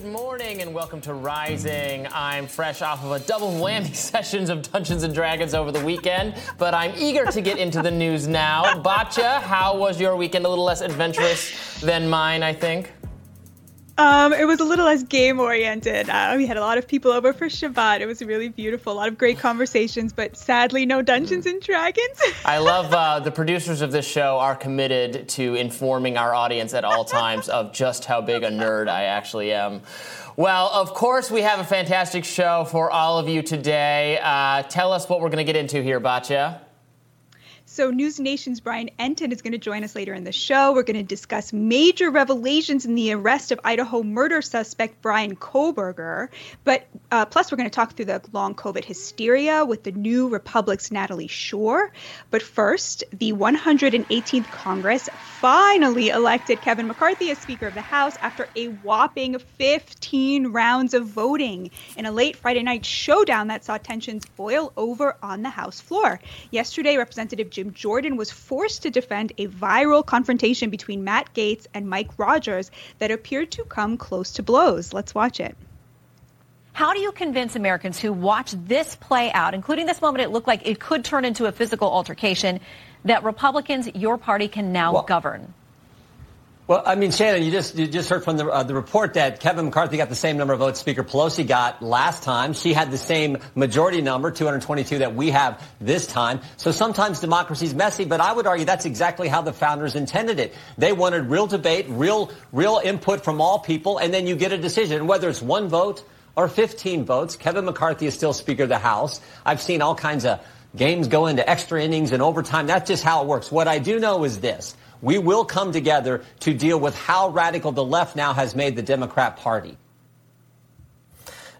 Good morning and welcome to Rising. I'm fresh off of a double whammy sessions of Dungeons and Dragons over the weekend, but I'm eager to get into the news now. Batya, how was your weekend? A little less adventurous than mine, I think. It was a little less game-oriented. We had a lot of people over for Shabbat. It was really beautiful, a lot of great conversations, but sadly, no Dungeons and Dragons. I love the producers of this show are committed to informing our audience at all times of just how big a nerd I actually am. Well, of course, we have a fantastic show for all of you today. Tell us what we're going to get into here, Batya. So News Nation's Brian Entin is going to join us later in the show. We're going to discuss major revelations in the arrest of Idaho murder suspect Bryan Kohberger. But plus, we're going to talk through the long COVID hysteria with the New Republic's Natalie Shore. But first, the 118th Congress finally elected Kevin McCarthy as Speaker of the House after a whopping 15 rounds of voting in a late Friday night showdown that saw tensions boil over on the House floor. Yesterday, Representative Jim Jordan was forced to defend a viral confrontation between Matt Gaetz and Mike Rogers that appeared to come close to blows. Let's watch it. How do you convince Americans who watch this play out, including this moment it looked like it could turn into a physical altercation, that Republicans, your party, can now govern? Well, I mean, Shannon, you just heard from the report that Kevin McCarthy got the same number of votes Speaker Pelosi got last time. She had the same majority number, 222, that we have this time. So sometimes democracy's messy, but I would argue that's exactly how the founders intended it. They wanted real debate, real input from all people, and then you get a decision, whether it's one vote or 15 votes. Kevin McCarthy is still Speaker of the House. I've seen all kinds of games go into extra innings and overtime. That's just how it works. What I do know is this. We will come together to deal with how radical the left now has made the Democrat Party.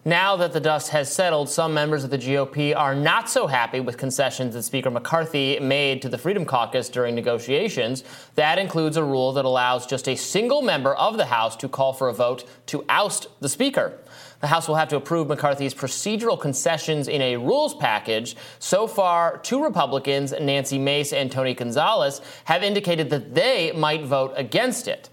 Now that the dust has settled, some members of the GOP are not so happy with concessions that Speaker McCarthy made to the Freedom Caucus during negotiations. That includes a rule that allows just a single member of the House to call for a vote to oust the Speaker. The House will have to approve McCarthy's procedural concessions in a rules package. So far, two Republicans, Nancy Mace and Tony Gonzalez, have indicated that they might vote against it.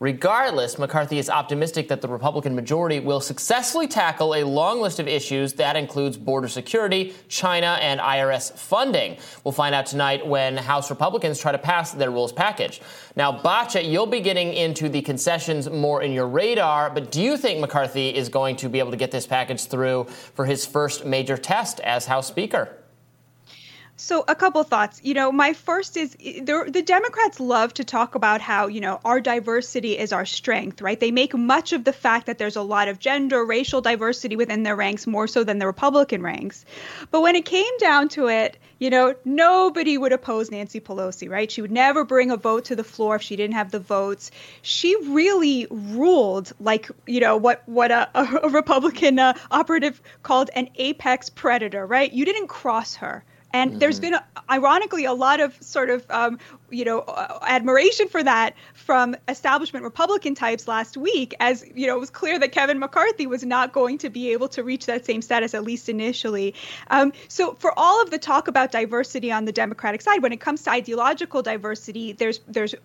Regardless, McCarthy is optimistic that the Republican majority will successfully tackle a long list of issues. That includes border security, China, and IRS funding. We'll find out tonight when House Republicans try to pass their rules package. Now, Batya, you'll be getting into the concessions more in your radar, but do you think McCarthy is going to be able to get this package through for his first major test as House Speaker? So a couple thoughts. You know, my first is the Democrats love to talk about how, you know, our diversity is our strength, right? They make much of the fact that there's a lot of gender, racial diversity within their ranks, more so than the Republican ranks. But when it came down to it, you know, nobody would oppose Nancy Pelosi, right? She would never bring a vote to the floor if she didn't have the votes. She really ruled like, you know, what a Republican operative called an apex predator, right? You didn't cross her. And there's been, ironically, a lot of sort of, admiration for that from establishment Republican types last week, as, you know, it was clear that Kevin McCarthy was not going to be able to reach that same status, at least initially. So for all of the talk about diversity on the Democratic side, when it comes to ideological diversity, there's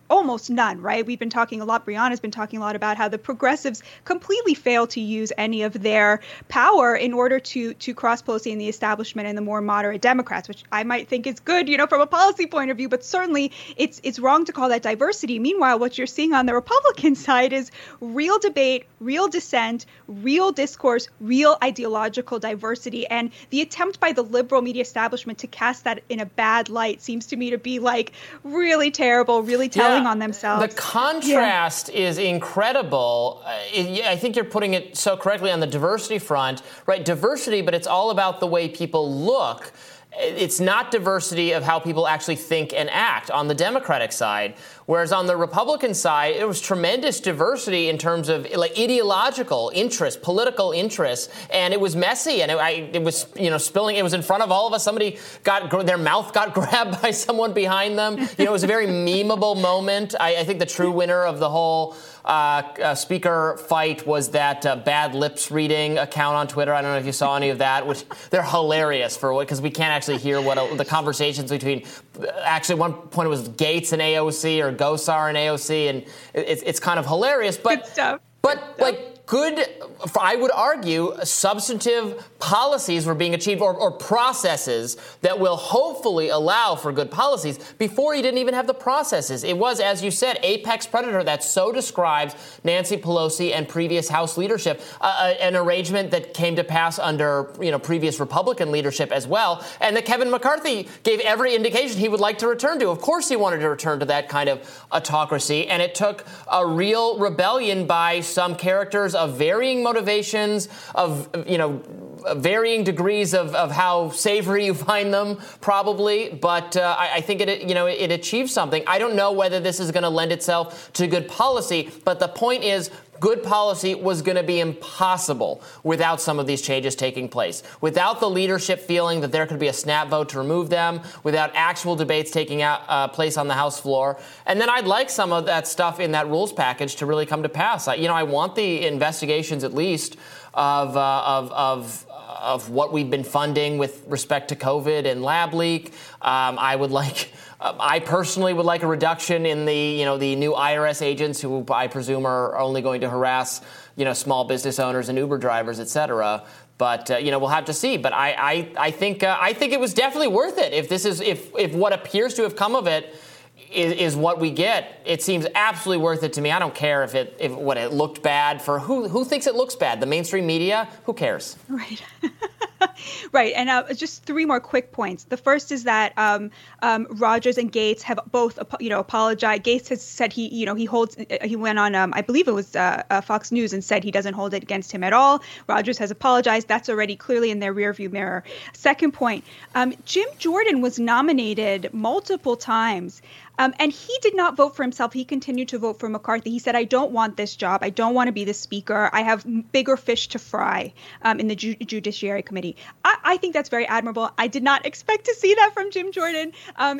almost none, right? We've been talking a lot, Brianna's been talking a lot about how the progressives completely fail to use any of their power in order to cross Pelosi and the establishment and the more moderate Democrats, which I might think is good, you know, from a policy point of view, but certainly it's wrong to call that diversity. Meanwhile, what you're seeing on the Republican side is real debate, real dissent, real discourse, real ideological diversity. And the attempt by the liberal media establishment to cast that in a bad light seems to me to be like really terrible, really telling on themselves. The contrast is incredible. I think you're putting it so correctly on the diversity front, right? Diversity, but it's all about the way people look. It's not diversity of how people actually think and act on the Democratic side, whereas on the Republican side, it was tremendous diversity in terms of like ideological interests, political interests, and it was messy, and it was you know spilling. It was in front of all of us. Somebody got their mouth got grabbed by someone behind them. You know, it was a very memeable moment. I think the true winner of the whole speaker fight was that bad lips reading account on Twitter. I don't know if you saw any of that, which they're hilarious for what, because we can't actually hear what the conversations between, actually at one point it was Gates and AOC or Gosar and AOC, and it's kind of hilarious. But like good, I would argue, substantive policies were being achieved or processes that will hopefully allow for good policies before he didn't even have the processes. It was, as you said, apex predator that so describes Nancy Pelosi and previous House leadership, an arrangement that came to pass under, you know, previous Republican leadership as well, and that Kevin McCarthy gave every indication he would like to return to. Of course he wanted to return to that kind of autocracy, and it took a real rebellion by some characters of varying motivations, of, you know, varying degrees of how savory you find them, probably. But I think it, you know, it achieved something. I don't know whether this is going to lend itself to good policy, but the point is, good policy was going to be impossible without some of these changes taking place, without the leadership feeling that there could be a snap vote to remove them, without actual debates taking place on the House floor. And then I'd like some of that stuff in that rules package to really come to pass. You know, I want the investigations, at least, of what we've been funding with respect to COVID and lab leak. I would like... I personally would like a reduction in the, you know, the new IRS agents who I presume are only going to harass, you know, small business owners and Uber drivers, et cetera. But, you know, we'll have to see. But I think it was definitely worth it. If this is if what appears to have come of it is what we get, it seems absolutely worth it to me. I don't care if it looked bad for who thinks it looks bad. The mainstream media, who cares? Right. Right. And just three more quick points. The first is that Rogers and Gaetz have both, apologized. Gaetz has said he went on, I believe it was Fox News, and said he doesn't hold it against him at all. Rogers has apologized. That's already clearly in their rearview mirror. Second point, Jim Jordan was nominated multiple times. And he did not vote for himself. He continued to vote for McCarthy. He said, I don't want this job. I don't want to be the speaker. I have bigger fish to fry in the Judiciary Committee. I think that's very admirable. I did not expect to see that from Jim Jordan. And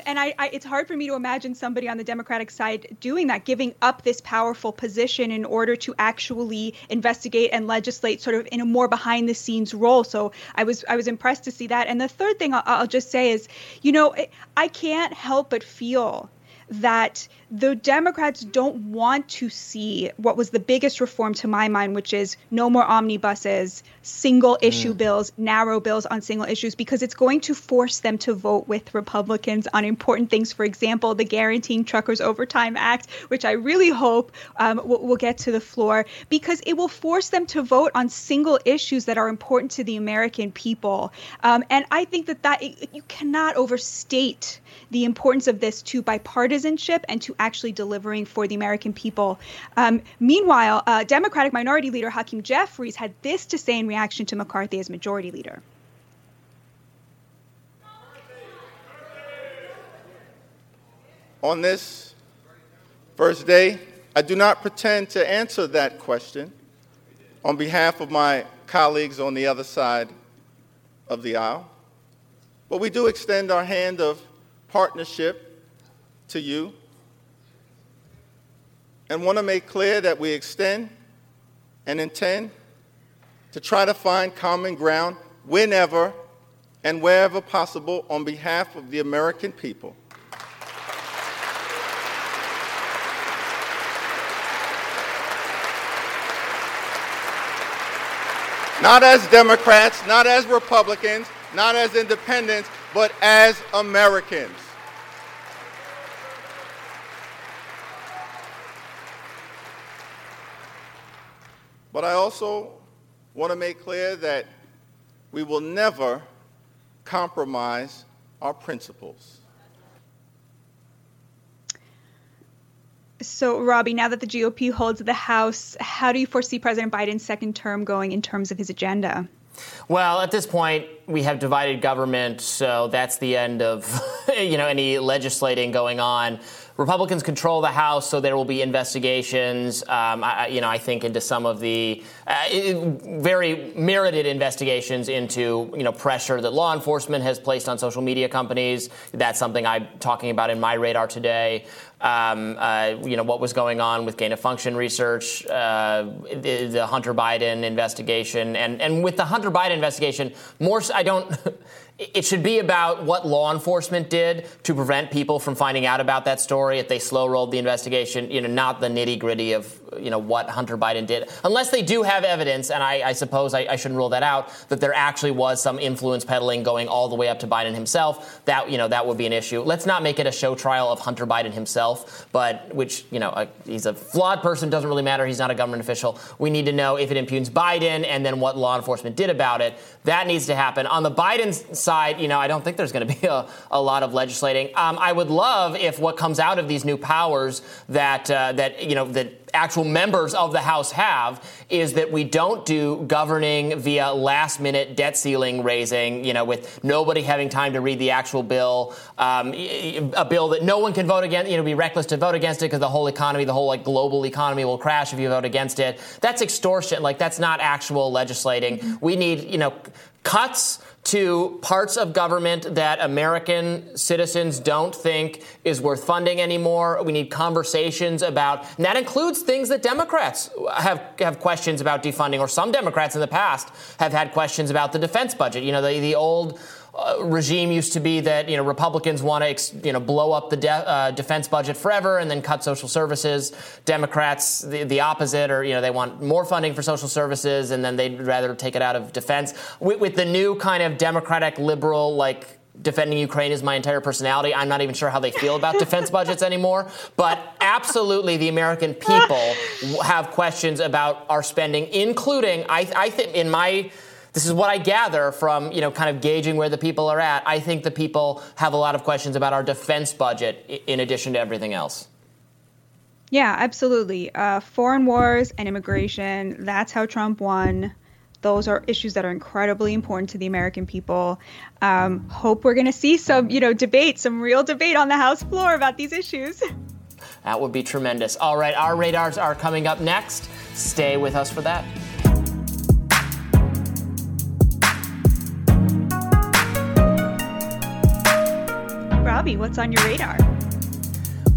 it's hard for me to imagine somebody on the Democratic side doing that, giving up this powerful position in order to actually investigate and legislate sort of in a more behind the scenes role. So I was impressed to see that. And the third thing I'll just say is, you know, I can't help but feel that the Democrats don't want to see what was the biggest reform to my mind, which is no more omnibuses, single issue bills, narrow bills on single issues, because it's going to force them to vote with Republicans on important things. For example, the Guaranteeing Truckers Overtime Act, which I really hope will get to the floor, because it will force them to vote on single issues that are important to the American people. And I think that you cannot overstate the importance of this to bipartisanship and to actually delivering for the American people. Meanwhile, Democratic Minority Leader Hakeem Jeffries had this to say in reaction to McCarthy as Majority Leader. On this first day, I do not pretend to answer that question on behalf of my colleagues on the other side of the aisle, but we do extend our hand of partnership to you, and want to make clear that we extend and intend to try to find common ground whenever and wherever possible on behalf of the American people. Not as Democrats, not as Republicans, not as independents, but as Americans. But I also want to make clear that we will never compromise our principles. So, Robbie, now that the GOP holds the House, how do you foresee President Biden's second term going in terms of his agenda? Well, at this point, we have divided government, so that's the end of, you know, any legislating going on. Republicans control the House, so there will be investigations, I think, into some of the very merited investigations into, you know, pressure that law enforcement has placed on social media companies. That's something I'm talking about in my radar today. What was going on with gain-of-function research, the Hunter Biden investigation. And with the Hunter Biden investigation, more so, I don't... It should be about what law enforcement did to prevent people from finding out about that story if they slow-rolled the investigation, not the nitty-gritty of, what Hunter Biden did. Unless they do have evidence, and I suppose I shouldn't rule that out, that there actually was some influence peddling going all the way up to Biden himself, that would be an issue. Let's not make it a show trial of Hunter Biden himself, but he's a flawed person, doesn't really matter, he's not a government official. We need to know if it impugns Biden and then what law enforcement did about it. That needs to happen. On the Biden side, I don't think there's going to be a lot of legislating. I would love if what comes out of these new powers that actual members of the House have is that we don't do governing via last-minute debt ceiling raising, with nobody having time to read the actual bill, a bill that no one can vote against, be reckless to vote against it because the whole global economy will crash if you vote against it. That's extortion. That's not actual legislating. We need, cuts to parts of government that American citizens don't think is worth funding anymore. We need conversations about, and that includes things that Democrats have questions about defunding, or some Democrats in the past have had questions about the defense budget. The old regime used to be that Republicans want to blow up the defense budget forever and then cut social services. Democrats the opposite, or they want more funding for social services and then they'd rather take it out of defense. With the new kind of Democratic liberal defending Ukraine is my entire personality. I'm not even sure how they feel about defense budgets anymore. But absolutely, the American people have questions about our spending, including I think in my. This is what I gather from, kind of gauging where the people are at. I think the people have a lot of questions about our defense budget in addition to everything else. Yeah, absolutely. Foreign wars and immigration, that's how Trump won. Those are issues that are incredibly important to the American people. Hope we're going to see some, debate, some real debate on the House floor about these issues. That would be tremendous. All right, our radars are coming up next. Stay with us for that. Robbie, what's on your radar?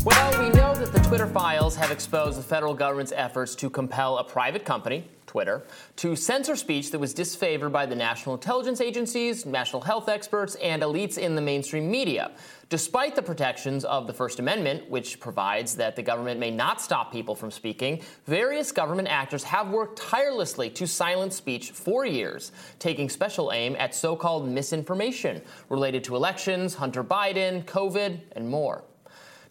Well, we know that the Twitter files have exposed the federal government's efforts to compel a private company, Twitter, to censor speech that was disfavored by the national intelligence agencies, national health experts, and elites in the mainstream media. Despite the protections of the First Amendment, which provides that the government may not stop people from speaking, various government actors have worked tirelessly to silence speech for years, taking special aim at so-called misinformation related to elections, Hunter Biden, COVID, and more.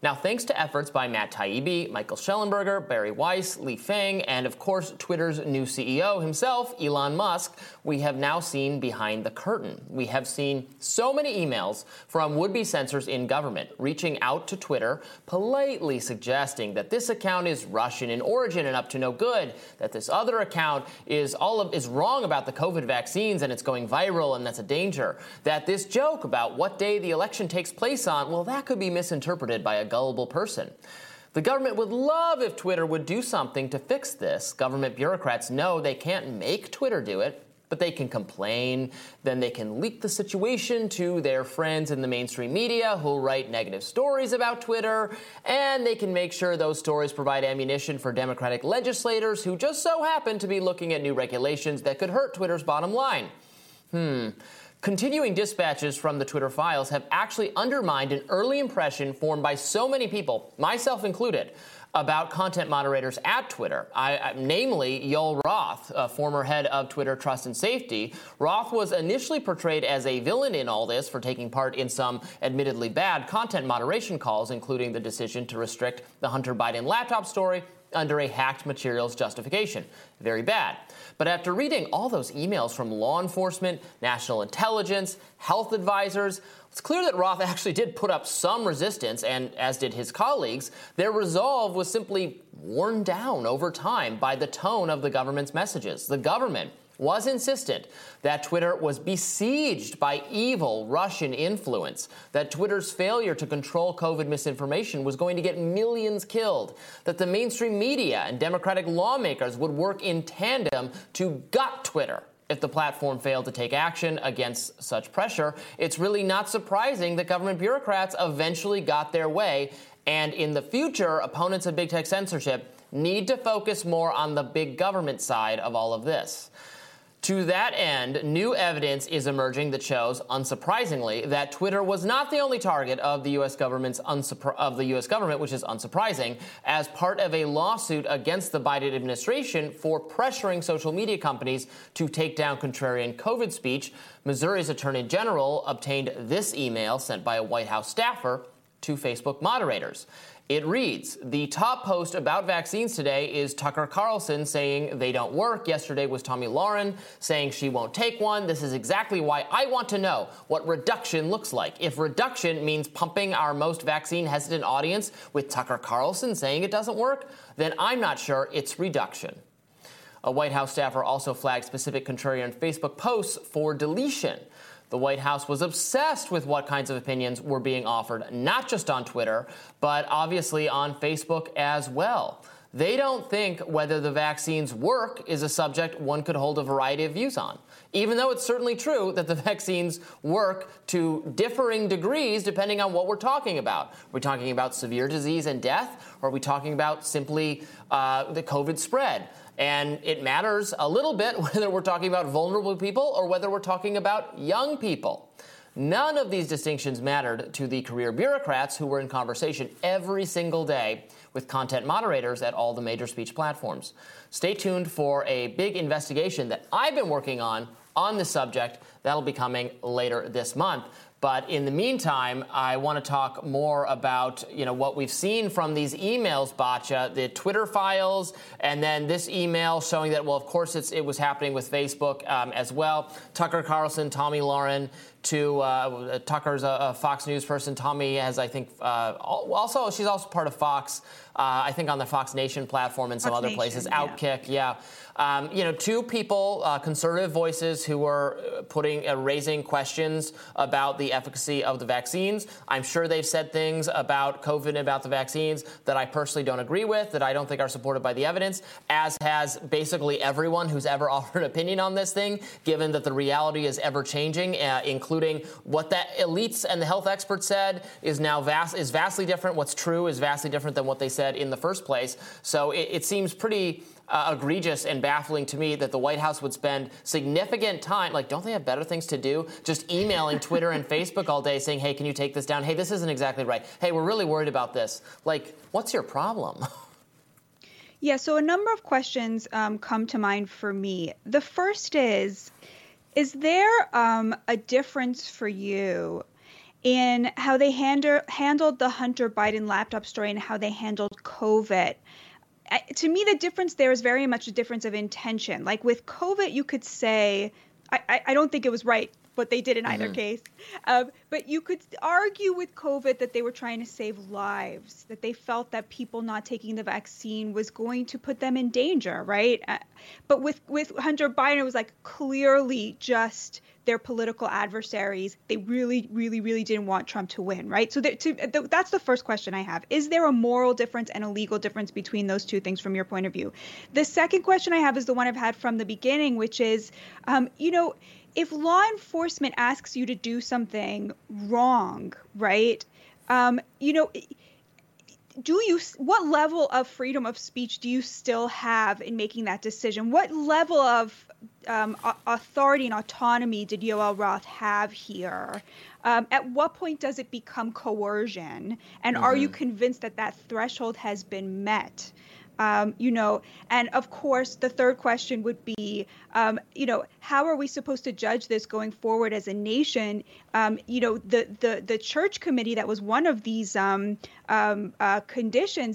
Now, thanks to efforts by Matt Taibbi, Michael Schellenberger, Barry Weiss, Li Feng, and, of course, Twitter's new CEO himself, Elon Musk, we have now seen behind the curtain. We have seen so many emails from would-be censors in government reaching out to Twitter, politely suggesting that this account is Russian in origin and up to no good, that this other account is wrong about the COVID vaccines and it's going viral and that's a danger, that this joke about what day the election takes place on, that could be misinterpreted by a gullible person. The government would love if Twitter would do something to fix this. Government bureaucrats know they can't make Twitter do it, but they can complain. Then they can leak the situation to their friends in the mainstream media who'll write negative stories about Twitter, and they can make sure those stories provide ammunition for Democratic legislators who just so happen to be looking at new regulations that could hurt Twitter's bottom line. Continuing dispatches from the Twitter files have actually undermined an early impression formed by so many people, myself included, about content moderators at Twitter, namely Yoel Roth, former head of Twitter Trust and Safety. Roth was initially portrayed as a villain in all this for taking part in some admittedly bad content moderation calls, including the decision to restrict the Hunter Biden laptop story under a hacked materials justification. Very bad. But after reading all those emails from law enforcement, national intelligence, health advisors, it's clear that Roth actually did put up some resistance, and as did his colleagues, their resolve was simply worn down over time by the tone of the government's messages. The government was insistent that Twitter was besieged by evil Russian influence, that Twitter's failure to control COVID misinformation was going to get millions killed, that the mainstream media and Democratic lawmakers would work in tandem to gut Twitter if the platform failed to take action against such pressure. It's really not surprising that government bureaucrats eventually got their way, and in the future, opponents of big tech censorship need to focus more on the big government side of all of this. To that end, new evidence is emerging that shows, unsurprisingly, that Twitter was not the only target of the U.S. government's of the U.S. government, which is unsurprising, as part of a lawsuit against the Biden administration for pressuring social media companies to take down contrarian COVID speech. Missouri's attorney general obtained this email sent by a White House staffer to Facebook moderators. It reads, the top post about vaccines today is Tucker Carlson saying they don't work. Yesterday was Tomi Lahren saying she won't take one. This is exactly why I want to know what reduction looks like. If reduction means pumping our most vaccine-hesitant audience with Tucker Carlson saying it doesn't work, then I'm not sure it's reduction. A White House staffer also flagged specific contrarian Facebook posts for deletion. The White House was obsessed with what kinds of opinions were being offered, not just on Twitter, but obviously on Facebook as well. They don't think whether the vaccines work is a subject one could hold a variety of views on, even though it's certainly true that the vaccines work to differing degrees depending on what we're talking about. Are we talking about severe disease and death, or are we talking about simply the COVID spread? And it matters a little bit whether we're talking about vulnerable people or whether we're talking about young people. None of these distinctions mattered to the career bureaucrats who were in conversation every single day with content moderators at all the major speech platforms. Stay tuned for a big investigation that I've been working on this subject. That'll be coming later this month. But in the meantime, I want to talk more about, what we've seen from these emails, Batya, the Twitter files, and then this email showing that, well, of course, it was happening with Facebook as well. Tucker Carlson, Tomi Lahren, Tucker's a Fox News person. Tomi has, I think, she's also part of Fox, I think on the Fox Nation platform and some Fox other Nation, places. Yeah. Outkick, yeah. Two people, conservative voices who were raising questions about the efficacy of the vaccines. I'm sure they've said things about COVID and about the vaccines that I personally don't agree with, that I don't think are supported by the evidence, as has basically everyone who's ever offered an opinion on this thing, given that the reality is ever-changing, including what the elites and the health experts said is now is vastly different. What's true is vastly different than what they said in the first place. So it seems pretty egregious and baffling to me that the White House would spend significant time, don't they have better things to do, just emailing Twitter and Facebook all day saying, hey, can you take this down? Hey, this isn't exactly right. Hey, we're really worried about this. What's your problem? Yeah, so a number of questions come to mind for me. The first is there a difference for you in how they handled the Hunter Biden laptop story and how they handled COVID? To me, the difference there is very much a difference of intention. With COVID, you could say, I don't think it was right what they did in either case. But you could argue with COVID that they were trying to save lives, that they felt that people not taking the vaccine was going to put them in danger, right? But with Hunter Biden, it was clearly just their political adversaries. They really, really, really didn't want Trump to win, right? So that's the first question I have. Is there a moral difference and a legal difference between those two things from your point of view? The second question I have is the one I've had from the beginning, which is, if law enforcement asks you to do something wrong, right, what level of freedom of speech do you still have in making that decision? What level of authority and autonomy did Yoel Roth have here? At what point does it become coercion? And are you convinced that that threshold has been met? And of course, the third question would be, how are we supposed to judge this going forward as a nation? The church committee that was one of these conditions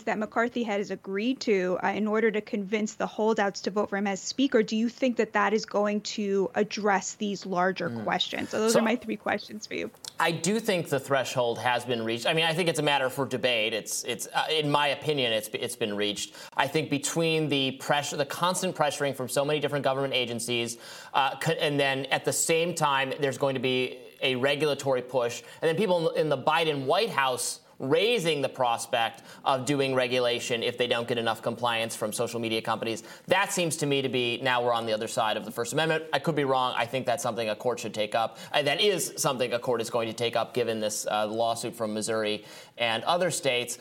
that McCarthy has agreed to in order to convince the holdouts to vote for him as speaker. Do you think that is going to address these larger questions? So those are my three questions for you. I do think the threshold has been reached. I mean, I think it's a matter for debate. It's in my opinion, it's been reached. I think between the pressure, the constant pressuring from so many different government agencies, and then at the same time, there's going to be a regulatory push, and then people in the Biden White House raising the prospect of doing regulation if they don't get enough compliance from social media companies. That seems to me to be, now we're on the other side of the First Amendment. I could be wrong. I think that's something a court should take up. That is something a court is going to take up given this lawsuit from Missouri and other states.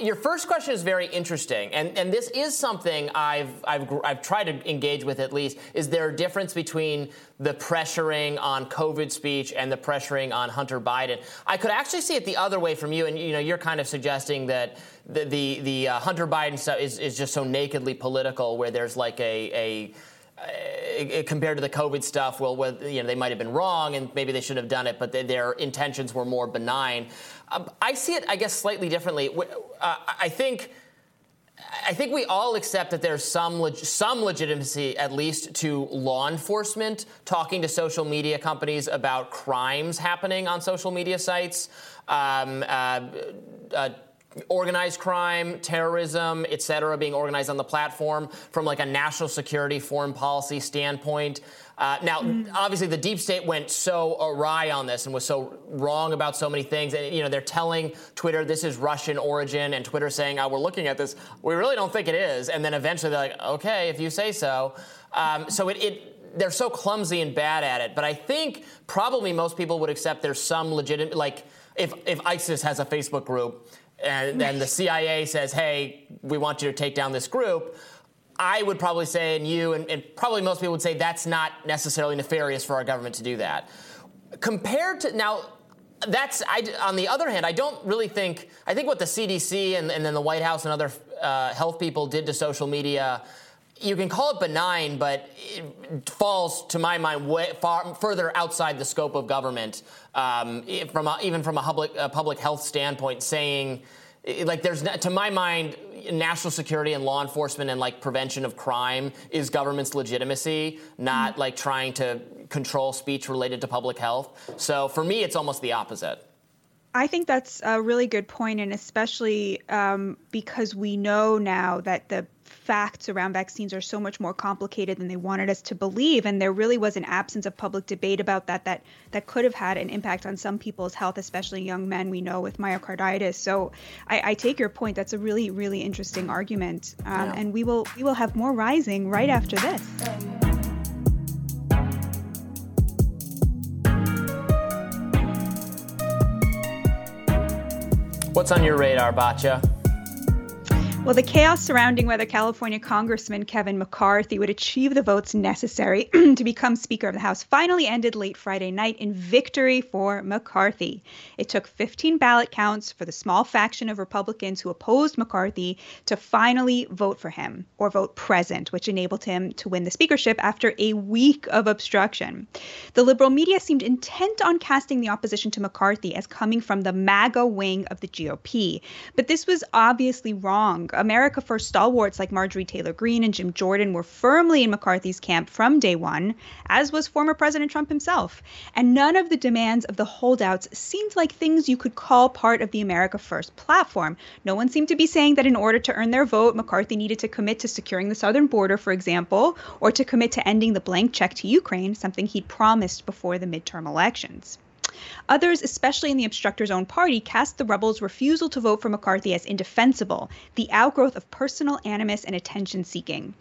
Your first question is very interesting, and this is something I've tried to engage with at least. Is there a difference between the pressuring on COVID speech and the pressuring on Hunter Biden? I could actually see it the other way from you, and you know, you're kind of suggesting that the Hunter Biden stuff is just so nakedly political, where there's like a compared to the COVID stuff, well, you know, they might have been wrong and maybe they should have done it, but their intentions were more benign. I see it, I guess, slightly differently. I think we all accept that there's some legitimacy, at least, to law enforcement talking to social media companies about crimes happening on social media sites, organized crime, terrorism, et cetera, being organized on the platform from like a national security, foreign policy standpoint. Obviously, the deep state went so awry on this and was so wrong about so many things. And, you know, they're telling Twitter this is Russian origin, and Twitter saying, oh, we're looking at this. We really don't think it is. And then eventually they're like, okay, if you say so. They're so clumsy and bad at it. But I think probably most people would accept there's some legitimate, like if ISIS has a Facebook group and then the CIA says, hey, we want you to take down this group, I would probably say, and you, and probably most people would say, that's not necessarily nefarious for our government to do that. Compared to, now, on the other hand, I don't really think, I think what the CDC and then the White House and other health people did to social media, you can call it benign, but it falls, to my mind, way further outside the scope of government, from a public health standpoint, saying, like, there's, to my mind, national security and law enforcement and like prevention of crime is government's legitimacy, not like trying to control speech related to public health. So for me, it's almost the opposite. I think that's a really good point, and especially because we know now that the facts around vaccines are so much more complicated than they wanted us to believe. And there really was an absence of public debate about that could have had an impact on some people's health, especially young men, we know, with myocarditis. So I take your point. That's a really, really interesting argument. And we will have more Rising right after this. What's on your radar, Batya? Well, the chaos surrounding whether California Congressman Kevin McCarthy would achieve the votes necessary to become Speaker of the House finally ended late Friday night in victory for McCarthy. It took 15 ballot counts for the small faction of Republicans who opposed McCarthy to finally vote for him, or vote present, which enabled him to win the speakership after a week of obstruction. The liberal media seemed intent on casting the opposition to McCarthy as coming from the MAGA wing of the GOP, but this was obviously wrong. America First stalwarts like Marjorie Taylor Greene and Jim Jordan were firmly in McCarthy's camp from day one, as was former President Trump himself. And none of the demands of the holdouts seemed like things you could call part of the America First platform. No one seemed to be saying that in order to earn their vote, McCarthy needed to commit to securing the southern border, for example, or to commit to ending the blank check to Ukraine, something he'd promised before the midterm elections. Others, especially in the obstructor's own party, cast the rebels' refusal to vote for McCarthy as indefensible, the outgrowth of personal animus and attention-seeking.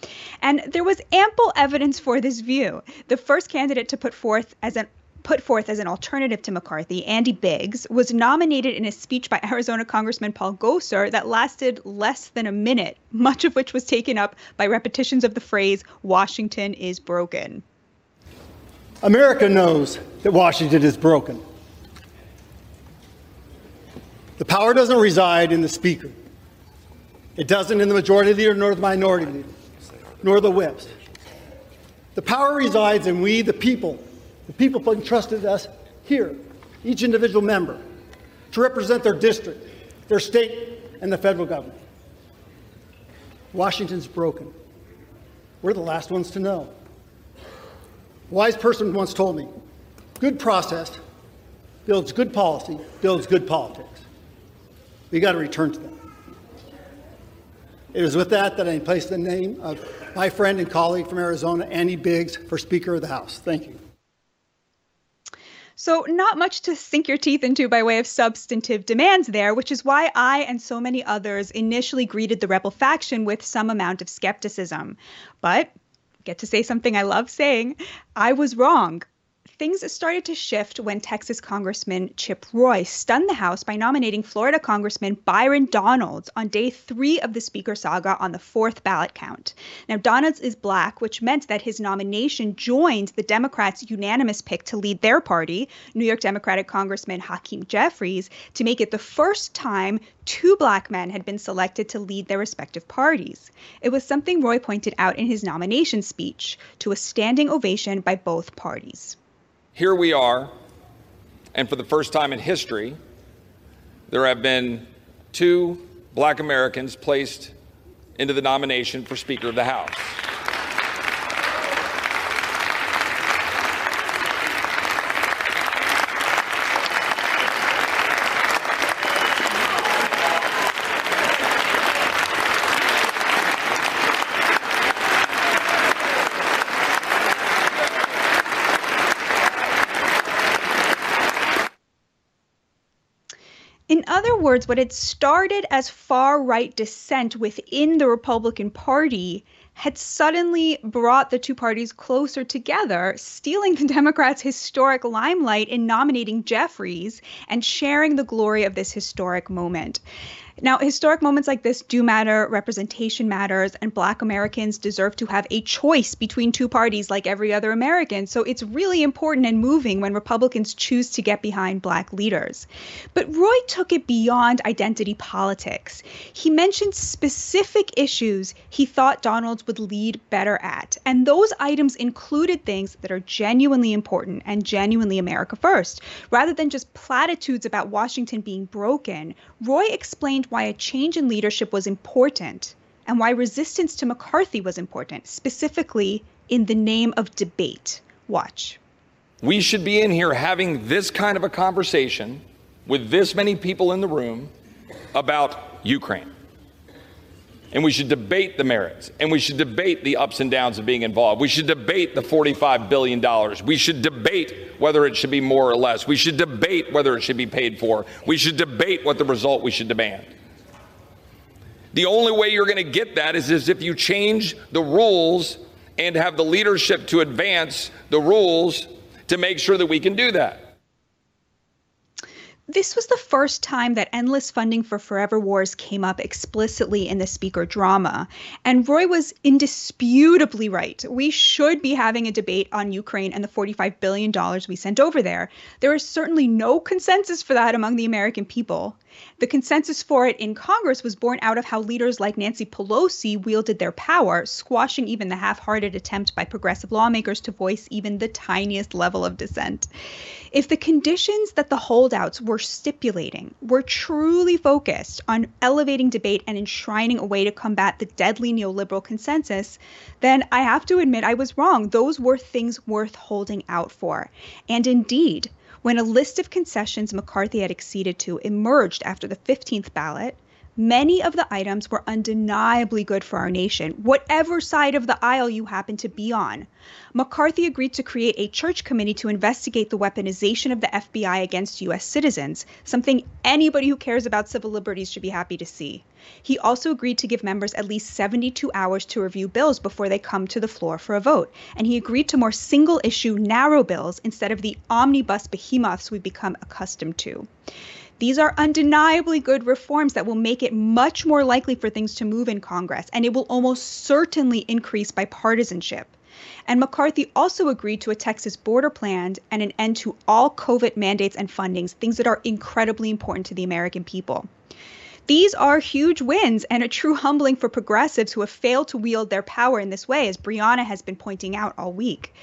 And there was ample evidence for this view. The first candidate to put forth as an alternative to McCarthy, Andy Biggs, was nominated in a speech by Arizona Congressman Paul Gosar that lasted less than a minute, much of which was taken up by repetitions of the phrase, "Washington is broken." America knows that Washington is broken. The power doesn't reside in the Speaker. It doesn't in the Majority Leader, nor the Minority Leader, nor the whips. The power resides in we, the people entrusted us here, each individual member, to represent their district, their state, and the federal government. Washington's broken. We're the last ones to know. A wise person once told me, good process builds good policy, builds good politics. We got to return to that. It was with that I placed the name of my friend and colleague from Arizona, Andy Biggs, for Speaker of the House. Thank you. So not much to sink your teeth into by way of substantive demands there, which is why I and so many others initially greeted the rebel faction with some amount of skepticism. But get to say something I love saying, I was wrong. Things started to shift when Texas Congressman Chip Roy stunned the House by nominating Florida Congressman Byron Donalds on day 3 of the Speaker saga on the 4th ballot count. Now, Donalds is black, which meant that his nomination joined the Democrats' unanimous pick to lead their party, New York Democratic Congressman Hakeem Jeffries, to make it the first time 2 black men had been selected to lead their respective parties. It was something Roy pointed out in his nomination speech, to a standing ovation by both parties. Here we are, and for the first time in history, there have been 2 black Americans placed into the nomination for Speaker of the House. In other words, what had started as far-right dissent within the Republican Party had suddenly brought the two parties closer together, stealing the Democrats' historic limelight in nominating Jeffries and sharing the glory of this historic moment. Now, historic moments like this do matter, representation matters, and Black Americans deserve to have a choice between two parties like every other American. So it's really important and moving when Republicans choose to get behind Black leaders. But Roy took it beyond identity politics. He mentioned specific issues he thought Donalds would lead better at. And those items included things that are genuinely important and genuinely America first. Rather than just platitudes about Washington being broken, Roy explained why a change in leadership was important and why resistance to McCarthy was important, specifically in the name of debate. Watch. We should be in here having this kind of a conversation with this many people in the room about Ukraine. And we should debate the merits, and we should debate the ups and downs of being involved. We should debate the $45 billion. We should debate whether it should be more or less. We should debate whether it should be paid for. We should debate what the result we should demand. The only way you're going to get that is if you change the rules and have the leadership to advance the rules to make sure that we can do that. This was the first time that endless funding for forever wars came up explicitly in the speaker drama. And Roy was indisputably right. We should be having a debate on Ukraine and the $45 billion we sent over there. There is certainly no consensus for that among the American people. The consensus for it in Congress was born out of how leaders like Nancy Pelosi wielded their power, squashing even the half-hearted attempt by progressive lawmakers to voice even the tiniest level of dissent. If the conditions that the holdouts were stipulating were truly focused on elevating debate and enshrining a way to combat the deadly neoliberal consensus, then I have to admit I was wrong. Those were things worth holding out for. And indeed, when a list of concessions McCarthy had acceded to emerged after the 15th ballot, many of the items were undeniably good for our nation, whatever side of the aisle you happen to be on. McCarthy agreed to create a church committee to investigate the weaponization of the FBI against U.S. citizens, something anybody who cares about civil liberties should be happy to see. He also agreed to give members at least 72 hours to review bills before they come to the floor for a vote. And he agreed to more single-issue, narrow bills instead of the omnibus behemoths we've become accustomed to. These are undeniably good reforms that will make it much more likely for things to move in Congress, and it will almost certainly increase bipartisanship. And McCarthy also agreed to a Texas border plan and an end to all COVID mandates and fundings, things that are incredibly important to the American people. These are huge wins and a true humbling for progressives who have failed to wield their power in this way, as Brianna has been pointing out all week.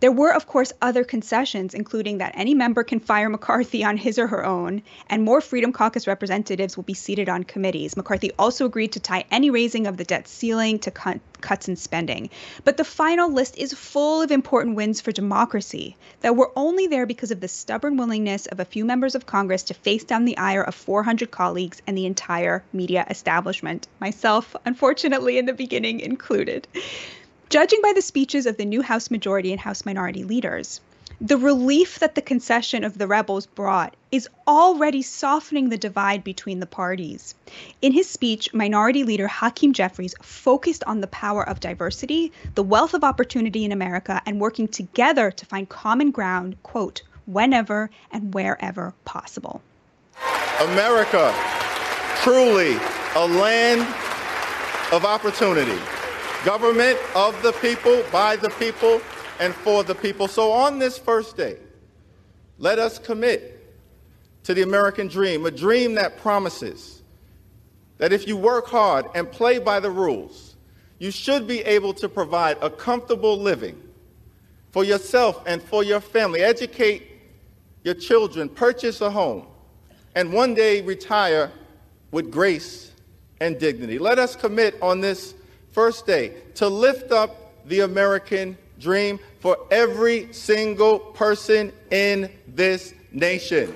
There were, of course, other concessions, including that any member can fire McCarthy on his or her own, and more Freedom Caucus representatives will be seated on committees. McCarthy also agreed to tie any raising of the debt ceiling to cuts in spending. But the final list is full of important wins for democracy that were only there because of the stubborn willingness of a few members of Congress to face down the ire of 400 colleagues and the entire media establishment, myself, unfortunately, in the beginning included. Judging by the speeches of the new House majority and House minority leaders, The relief that the concession of the rebels brought is already softening the divide between the parties. In his speech, Minority Leader Hakeem Jeffries focused on the power of diversity, the wealth of opportunity in America, and working together to find common ground, quote, whenever and wherever possible. America, truly a land of opportunity. Government of the people, by the people, and for the people. So on this first day, let us commit to the American dream, a dream that promises that if you work hard and play by the rules, you should be able to provide a comfortable living for yourself and for your family, educate your children, purchase a home, and one day retire with grace and dignity. Let us commit on this first day to lift up the American dream for every single person in this nation.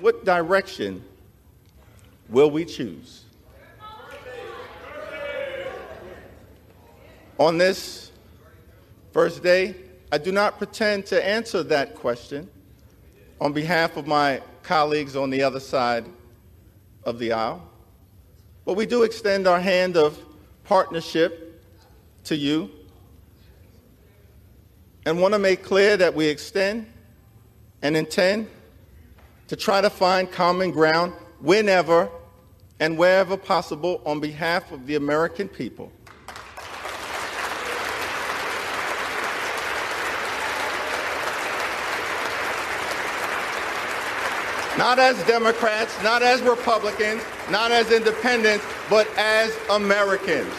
What direction will we choose? On this first day, I do not pretend to answer that question on behalf of my colleagues on the other side of the aisle, but we do extend our hand of partnership to you and want to make clear that we extend and intend to try to find common ground whenever and wherever possible on behalf of the American people. Not as Democrats, not as Republicans, not as independents, but as Americans.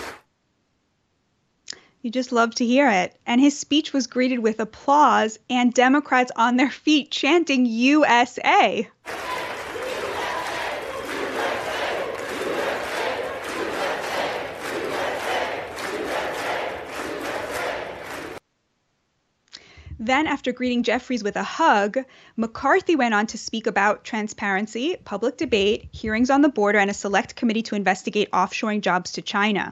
You just love to hear it. And his speech was greeted with applause and Democrats on their feet chanting USA. Then, after greeting Jeffries with a hug, McCarthy went on to speak about transparency, public debate, hearings on the border, and a select committee to investigate offshoring jobs to China.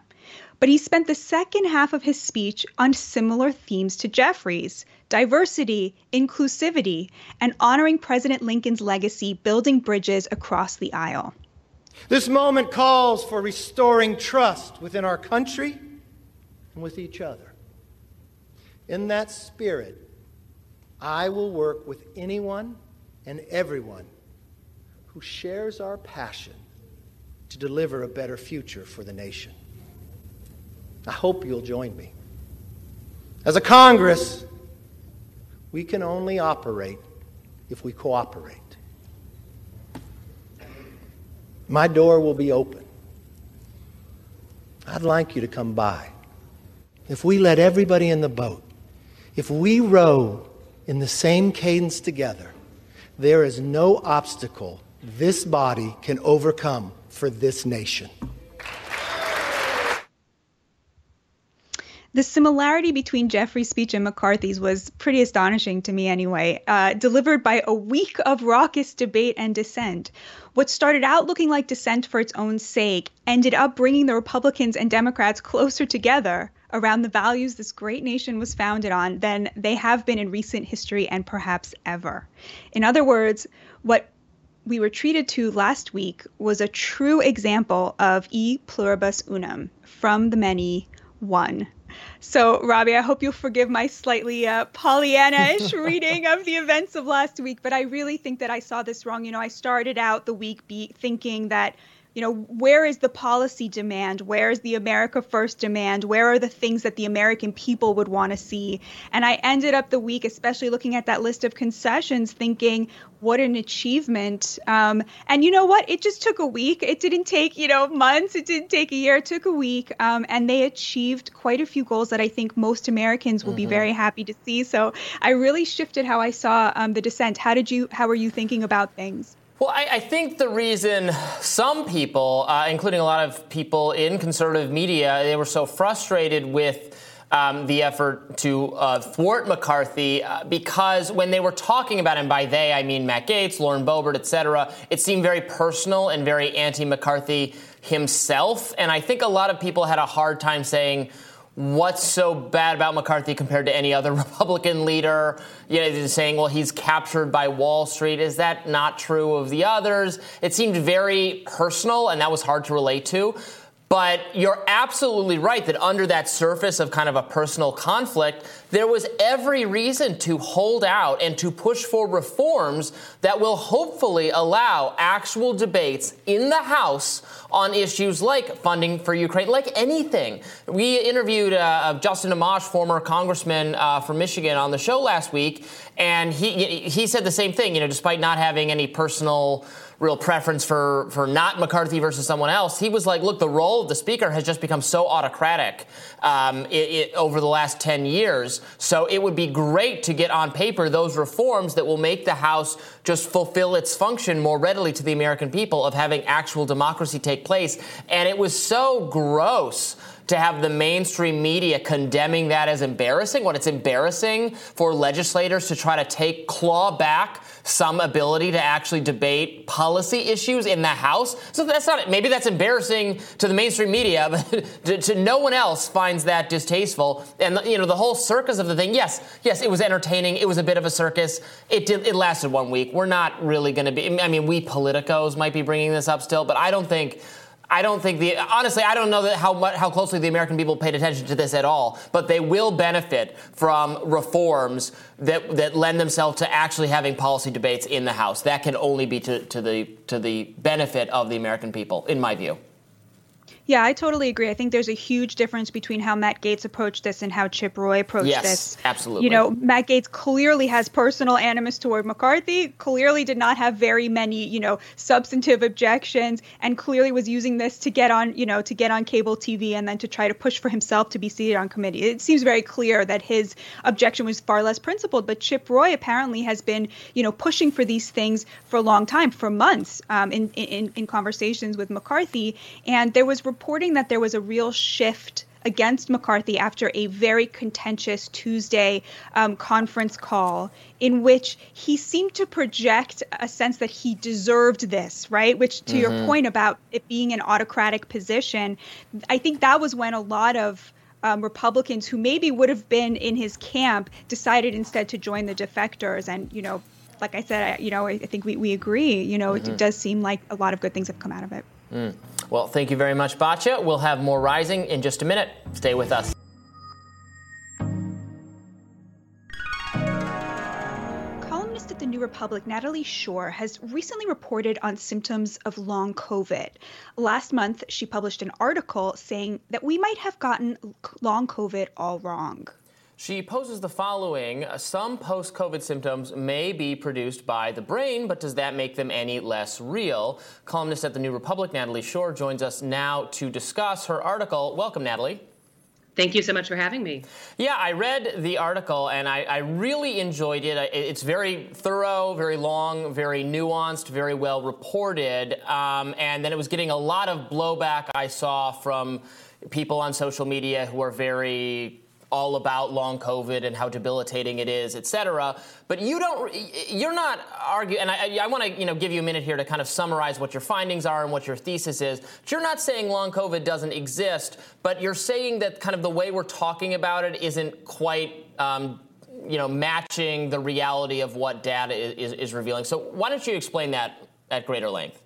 But he spent the second half of his speech on similar themes to Jeffries: diversity, inclusivity, and honoring President Lincoln's legacy, building bridges across the aisle. This moment calls for restoring trust within our country and with each other. In that spirit, I will work with anyone and everyone who shares our passion to deliver a better future for the nation. I hope you'll join me. As a Congress, we can only operate if we cooperate. My door will be open. I'd like you to come by. If we let everybody in the boat, if we row in the same cadence together, there is no obstacle this body can overcome for this nation. The similarity between Jeffries' speech and McCarthy's was pretty astonishing to me anyway, delivered by a week of raucous debate and dissent. What started out looking like dissent for its own sake ended up bringing the Republicans and Democrats closer together around the values this great nation was founded on than they have been in recent history and perhaps ever. In other words, what we were treated to last week was a true example of e pluribus unum, from the many, one. So, Robbie, I hope you'll forgive my slightly Pollyanna-ish reading of the events of last week, but I really think that I saw this wrong. You know, I started out the week thinking that, you know, where is the policy demand? Where is the America First demand? Where are the things that the American people would want to see? And I ended up the week, especially looking at that list of concessions, thinking, what an achievement. And you know what? It just took a week. It didn't take, you know, months. It didn't take a year. It took a week. And they achieved quite a few goals that I think most Americans will be very happy to see. So I really shifted how I saw the dissent. How were you thinking about things? Well, I think the reason some people, including a lot of people in conservative media, they were so frustrated with the effort to thwart McCarthy because when they were talking about him, by they, I mean Matt Gaetz, Lauren Boebert, et cetera, it seemed very personal and very anti-McCarthy himself. And I think a lot of people had a hard time saying, what's so bad about McCarthy compared to any other Republican leader? You know, they're saying, well, he's captured by Wall Street. Is that not true of the others? It seemed very personal, and that was hard to relate to. But you're absolutely right that under that surface of kind of a personal conflict, there was every reason to hold out and to push for reforms that will hopefully allow actual debates in the House on issues like funding for Ukraine, like anything. We interviewed Justin Amash, former congressman from Michigan, on the show last week, and he said the same thing. You know, despite not having any personal real preference for not McCarthy versus someone else, he was like, look, the role of the speaker has just become so autocratic over the last 10 years. So it would be great to get on paper those reforms that will make the House just fulfill its function more readily to the American people of having actual democracy take place. And it was so gross to have the mainstream media condemning that as embarrassing, when it's embarrassing for legislators to try to claw back some ability to actually debate policy issues in the House. So that's not it. Maybe that's embarrassing to the mainstream media, but to no one else finds that distasteful. And, you know, the whole circus of the thing, yes, it was entertaining. It was a bit of a circus. It lasted 1 week. We're not really going to be, I mean, we politicos might be bringing this up still, but I don't know how closely the American people paid attention to this at all, but they will benefit from reforms that lend themselves to actually having policy debates in the House. That can only be to the benefit of the American people, in my view. Yeah, I totally agree. I think there's a huge difference between how Matt Gaetz approached this and how Chip Roy approached this. Yes, absolutely. You know, Matt Gaetz clearly has personal animus toward McCarthy, clearly did not have very many, you know, substantive objections, and clearly was using this to get on, you know, to get on cable TV and then to try to push for himself to be seated on committee. It seems very clear that his objection was far less principled, but Chip Roy apparently has been, you know, pushing for these things for a long time, for months, in conversations with McCarthy, and there was reporting that there was a real shift against McCarthy after a very contentious Tuesday conference call in which he seemed to project a sense that he deserved this, right? Which, to your point about it being an autocratic position, I think that was when a lot of Republicans who maybe would have been in his camp decided instead to join the defectors. And, you know, like I said, you know, I think we agree, you know, it does seem like a lot of good things have come out of it. Mm. Well, thank you very much, Batya. We'll have more Rising in just a minute. Stay with us. Columnist at the New Republic, Natalie Shore, has recently reported on symptoms of long COVID. Last month, she published an article saying that we might have gotten long COVID all wrong. She poses the following. Some post-COVID symptoms may be produced by the brain, but does that make them any less real? Columnist at the New Republic, Natalie Shore, joins us now to discuss her article. Welcome, Natalie. Thank you so much for having me. Yeah, I read the article, and I really enjoyed it. It's very thorough, very long, very nuanced, very well reported. And then it was getting a lot of blowback I saw from people on social media who are very all about long COVID and how debilitating it is, et cetera. But you're not arguing, and I want to, you know, give you a minute here to kind of summarize what your findings are and what your thesis is. But you're not saying long COVID doesn't exist, but you're saying that kind of the way we're talking about it isn't quite, matching the reality of what data is revealing. So why don't you explain that at greater length?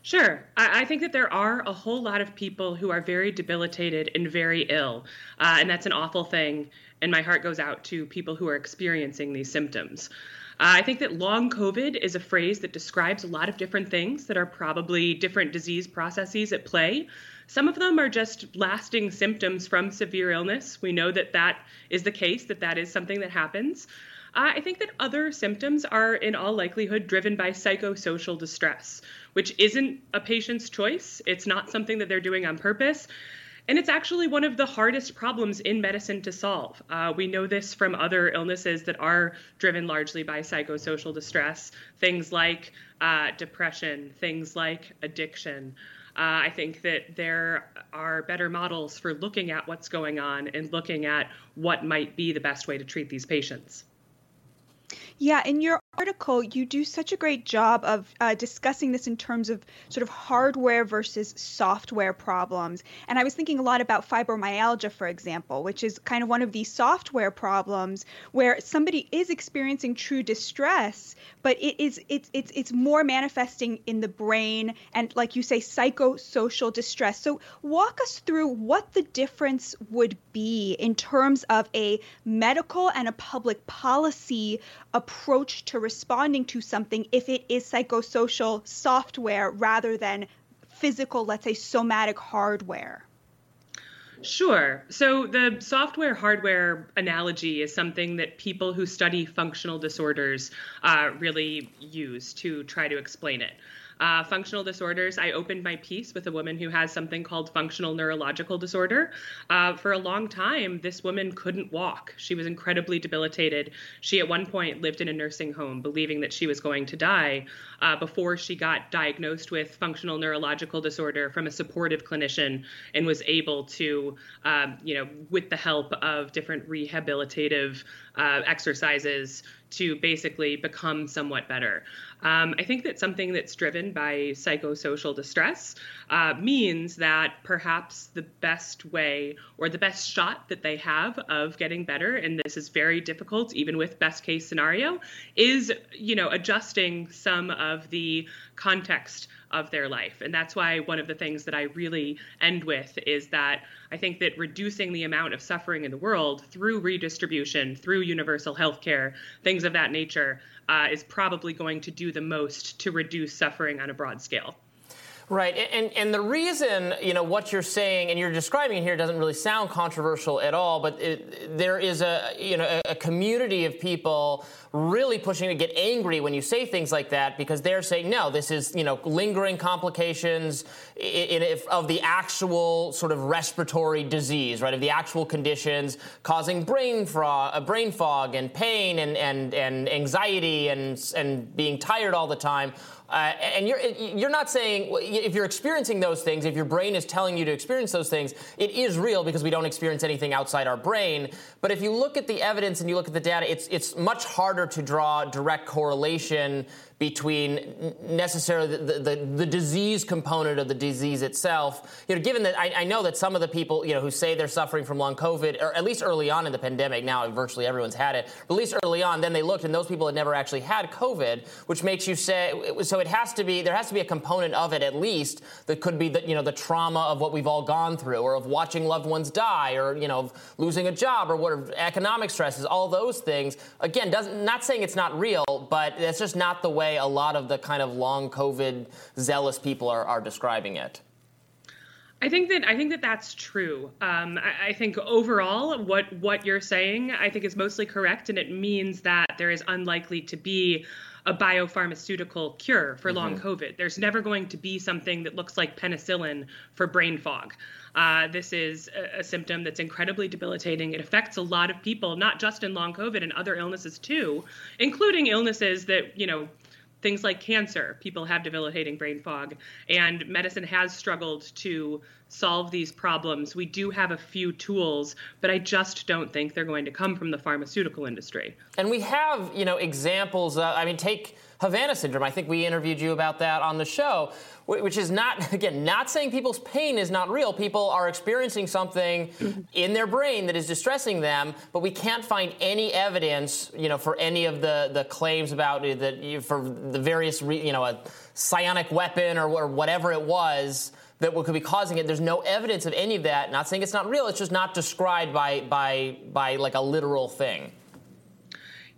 Sure. I think that there are a whole lot of people who are very debilitated and very ill, and that's an awful thing, and my heart goes out to people who are experiencing these symptoms. I think that long COVID is a phrase that describes a lot of different things that are probably different disease processes at play. Some of them are just lasting symptoms from severe illness. We know that that is the case, that is something that happens. I think that other symptoms are, in all likelihood, driven by psychosocial distress, which isn't a patient's choice. It's not something that they're doing on purpose. And it's actually one of the hardest problems in medicine to solve. We know this from other illnesses that are driven largely by psychosocial distress, things like depression, things like addiction. I think that there are better models for looking at what's going on and looking at what might be the best way to treat these patients. Yeah, in your article, you do such a great job of discussing this in terms of sort of hardware versus software problems. And I was thinking a lot about fibromyalgia, for example, which is kind of one of these software problems where somebody is experiencing true distress, but it's more manifesting in the brain and, like you say, psychosocial distress. So walk us through what the difference would be in terms of a medical and a public policy approach to responding to something if it is psychosocial software rather than physical, let's say, somatic hardware? Sure. So the software-hardware analogy is something that people who study functional disorders really use to try to explain it. Functional disorders, I opened my piece with a woman who has something called functional neurological disorder. For a long time, this woman couldn't walk. She was incredibly debilitated. She at one point lived in a nursing home believing that she was going to die before she got diagnosed with functional neurological disorder from a supportive clinician and was able to, with the help of different rehabilitative exercises, to basically become somewhat better. I think that something that's driven by psychosocial distress means that perhaps the best way or the best shot that they have of getting better, and this is very difficult even with best case scenario, is, adjusting some of the context of their life. And that's why one of the things that I really end with is that I think that reducing the amount of suffering in the world through redistribution, through universal health care, things of that nature, is probably going to do the most to reduce suffering on a broad scale. Right. And the reason, what you're saying and you're describing here doesn't really sound controversial at all, but there is a community of people really pushing to get angry when you say things like that because they're saying, no, this is, lingering complications of the actual sort of respiratory disease, right, of the actual conditions causing brain fog and pain and anxiety and being tired all the time. And you're not saying if you're experiencing those things, if your brain is telling you to experience those things, it is real because we don't experience anything outside our brain. But if you look at the evidence and you look at the data, it's much harder to draw direct correlation between necessarily the disease component of the disease itself. Given that I know that some of the people, who say they're suffering from long COVID, or at least early on in the pandemic, now virtually everyone's had it, but at least early on, then they looked and those people had never actually had COVID, which makes you say, so there has to be a component of it at least that could be the trauma of what we've all gone through or of watching loved ones die or, losing a job or what economic stresses, all those things. Again, not saying it's not real, but that's just not the way a lot of the kind of long COVID zealous people are describing it. I think that that's true. I think overall, what you're saying, I think is mostly correct, and it means that there is unlikely to be a biopharmaceutical cure for long COVID. There's never going to be something that looks like penicillin for brain fog. This is a symptom that's incredibly debilitating. It affects a lot of people, not just in long COVID and other illnesses too, including illnesses that, things like cancer. People have debilitating brain fog, and medicine has struggled to solve these problems. We do have a few tools, but I just don't think they're going to come from the pharmaceutical industry. And we have, examples. Take Havana Syndrome. I think we interviewed you about that on the show, which is not saying people's pain is not real. People are experiencing something in their brain that is distressing them, but we can't find any evidence, for any of the claims about that for the various, a psionic weapon or whatever it was that could be causing it. There's no evidence of any of that. Not saying it's not real. It's just not described by like a literal thing.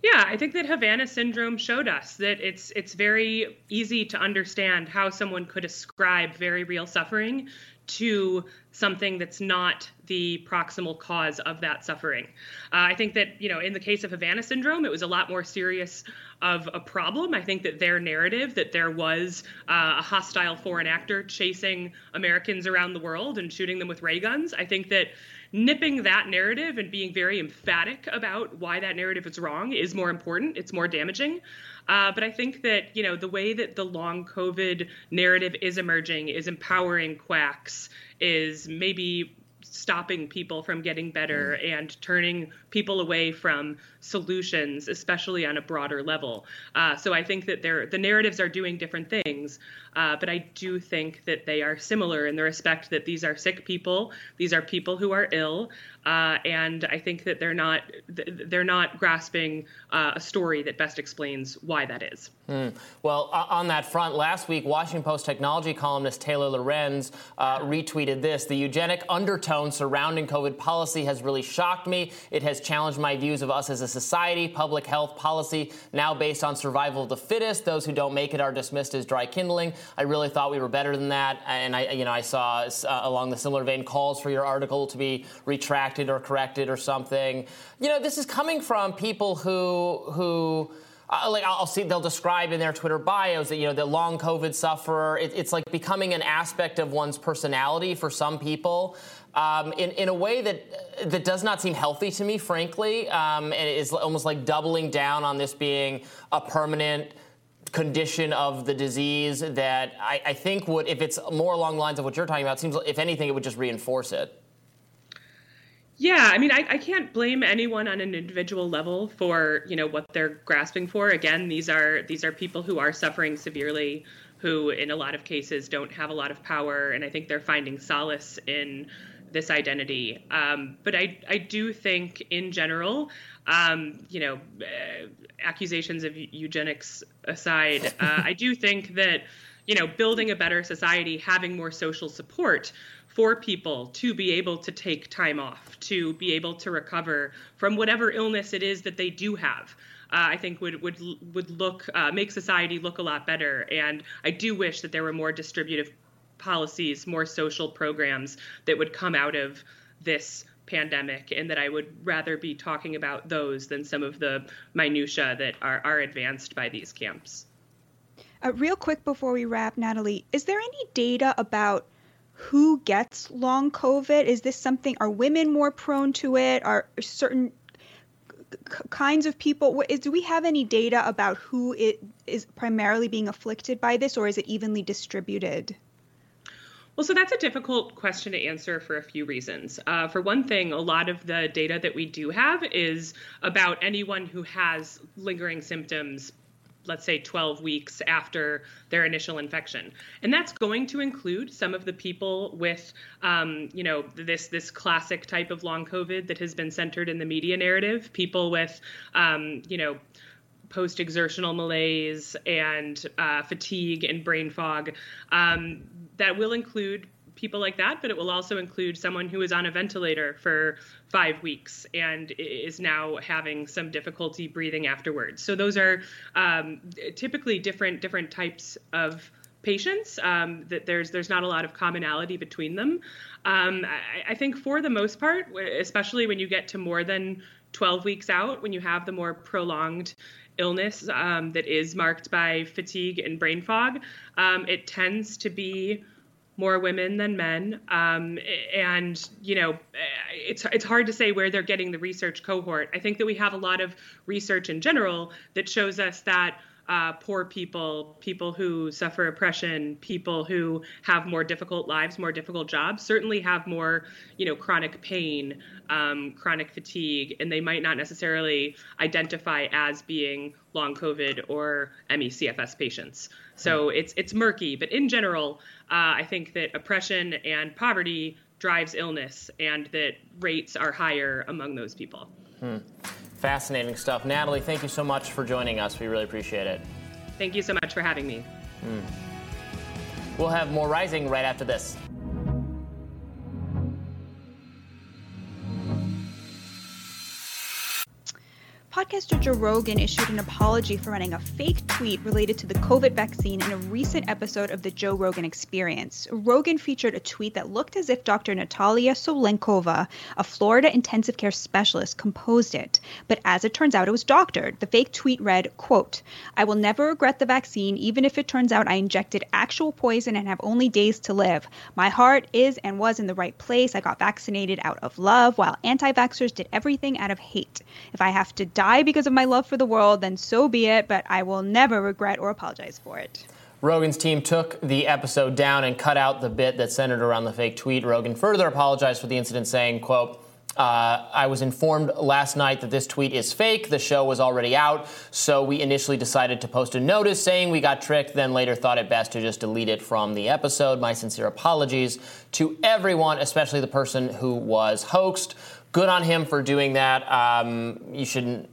Yeah, I think that Havana Syndrome showed us that it's very easy to understand how someone could ascribe very real suffering to something that's not the proximal cause of that suffering. I think that, in the case of Havana Syndrome, it was a lot more serious of a problem. I think that their narrative that there was a hostile foreign actor chasing Americans around the world and shooting them with ray guns, I think that nipping that narrative and being very emphatic about why that narrative is wrong is more important. It's more damaging. But I think that, the way that the long COVID narrative is emerging is empowering quacks, is maybe stopping people from getting better and turning people away from solutions, especially on a broader level. So I think that the narratives are doing different things, but I do think that they are similar in the respect that these are sick people, these are people who are ill, and I think that they're not grasping a story that best explains why that is. Well, on that front, last week, Washington Post technology columnist Taylor Lorenz retweeted this: "The eugenic undertone surrounding COVID policy has really shocked me. It has challenged my views of us as a society. Public health policy now based on survival of the fittest. Those who don't make it are dismissed as dry kindling. I really thought we were better than that." And I saw along the similar vein calls for your article to be retracted or corrected or something. You know, this is coming from people who. I'll see, they'll describe in their Twitter bios that, you know, the long COVID sufferer. It's like becoming an aspect of one's personality for some people, in a way that does not seem healthy to me, frankly. And it's almost like doubling down on this being a permanent condition of the disease that I think would, if it's more along the lines of what you're talking about, seems like, if anything, it would just reinforce it. Yeah, I mean, I can't blame anyone on an individual level for, you know, what they're grasping for. Again, these are people who are suffering severely, who in a lot of cases don't have a lot of power, and I think they're finding solace in this identity. But I do think in general, you know, accusations of eugenics aside, I do think that, you know, building a better society, having more social support for people to be able to take time off, to be able to recover from whatever illness it is that they do have, I think would look make society look a lot better. And I do wish that there were more distributive policies, more social programs that would come out of this pandemic, and that I would rather be talking about those than some of the minutiae that are advanced by these camps. Real quick before we wrap, Natalie, is there any data about who gets long COVID? Is this something, are women more prone to it? Are certain kinds of people, do we have any data about who is primarily being afflicted by this, or is it evenly distributed? Well, so that's a difficult question to answer for a few reasons. For one thing, a lot of the data that we do have is about anyone who has lingering symptoms, let's say 12 weeks after their initial infection. And that's going to include some of the people with, you know, this classic type of long COVID that has been centered in the media narrative, people with, you know, post-exertional malaise and fatigue and brain fog. That will include people like that, but it will also include someone who is on a ventilator for 5 weeks and is now having some difficulty breathing afterwards. So those are typically different types of patients, that there's not a lot of commonality between them. I think for the most part, especially when you get to more than 12 weeks out, when you have the more prolonged illness that is marked by fatigue and brain fog, it tends to be more women than men. And, you know, it's hard to say where they're getting the research cohort. I think that we have a lot of research in general that shows us that poor people, people who suffer oppression, people who have more difficult lives, more difficult jobs, certainly have more, you know, chronic pain, chronic fatigue, and they might not necessarily identify as being long COVID or ME/CFS patients. So it's murky, but in general, I think that oppression and poverty drives illness, and that rates are higher among those people. Fascinating stuff. Natalie, thank you so much for joining us. We really appreciate it. Thank you so much for having me. We'll have more Rising right after this. Podcaster Joe Rogan issued an apology for running a fake tweet related to the COVID vaccine in a recent episode of the Joe Rogan Experience. Rogan featured a tweet that looked as if Dr. Natalia Solenkova, a Florida intensive care specialist, composed it. But as it turns out, it was doctored. The fake tweet read, quote, "I will never regret the vaccine, even if it turns out I injected actual poison and have only days to live. My heart is and was in the right place. I got vaccinated out of love, while anti-vaxxers did everything out of hate. If I have to die because of my love for the world, then so be it, but I will never regret or apologize for it." Rogan's team took the episode down and cut out the bit that centered around the fake tweet. Rogan further apologized for the incident, saying, quote, I was informed last night that this tweet is fake. The show was already out, so we initially decided to post a notice saying we got tricked, then later thought it best to just delete it from the episode. My sincere apologies to everyone, especially the person who was hoaxed. Good on him for doing that. You shouldn't,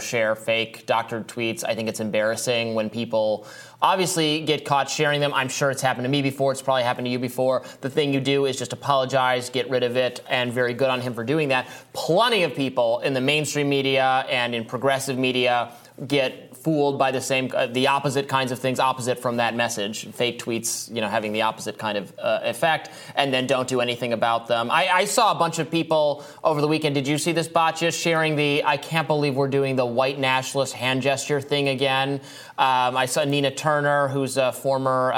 share fake doctored tweets. I think it's embarrassing when people obviously get caught sharing them. I'm sure it's happened to me before. It's probably happened to you before. The thing you do is just apologize, get rid of it, and very good on him for doing that. Plenty of people in the mainstream media and in progressive media get fooled by the opposite kinds of things, opposite from that message. Fake tweets, having the opposite kind of effect, and then don't do anything about them. I saw a bunch of people over the weekend. Did you see this bot just sharing I can't believe we're doing the white nationalist hand gesture thing again? I saw Nina Turner, who's a former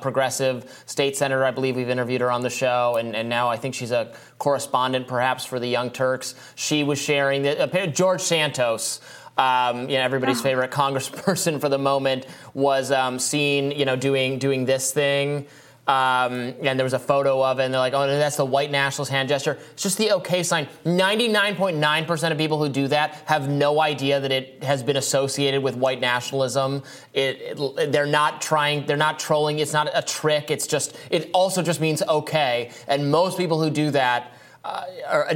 progressive state senator. I believe we've interviewed her on the show, and now I think she's a correspondent perhaps for the Young Turks. She was sharing that. George Santos, everybody's favorite congressperson for the moment, was seen, doing this thing. And there was a photo of it, and they're like, oh, that's the white nationalist hand gesture. It's just the okay sign. 99.9% of people who do that have no idea that it has been associated with white nationalism. They're not trying, they're not trolling. It's not a trick. It also just means okay. And most people who do that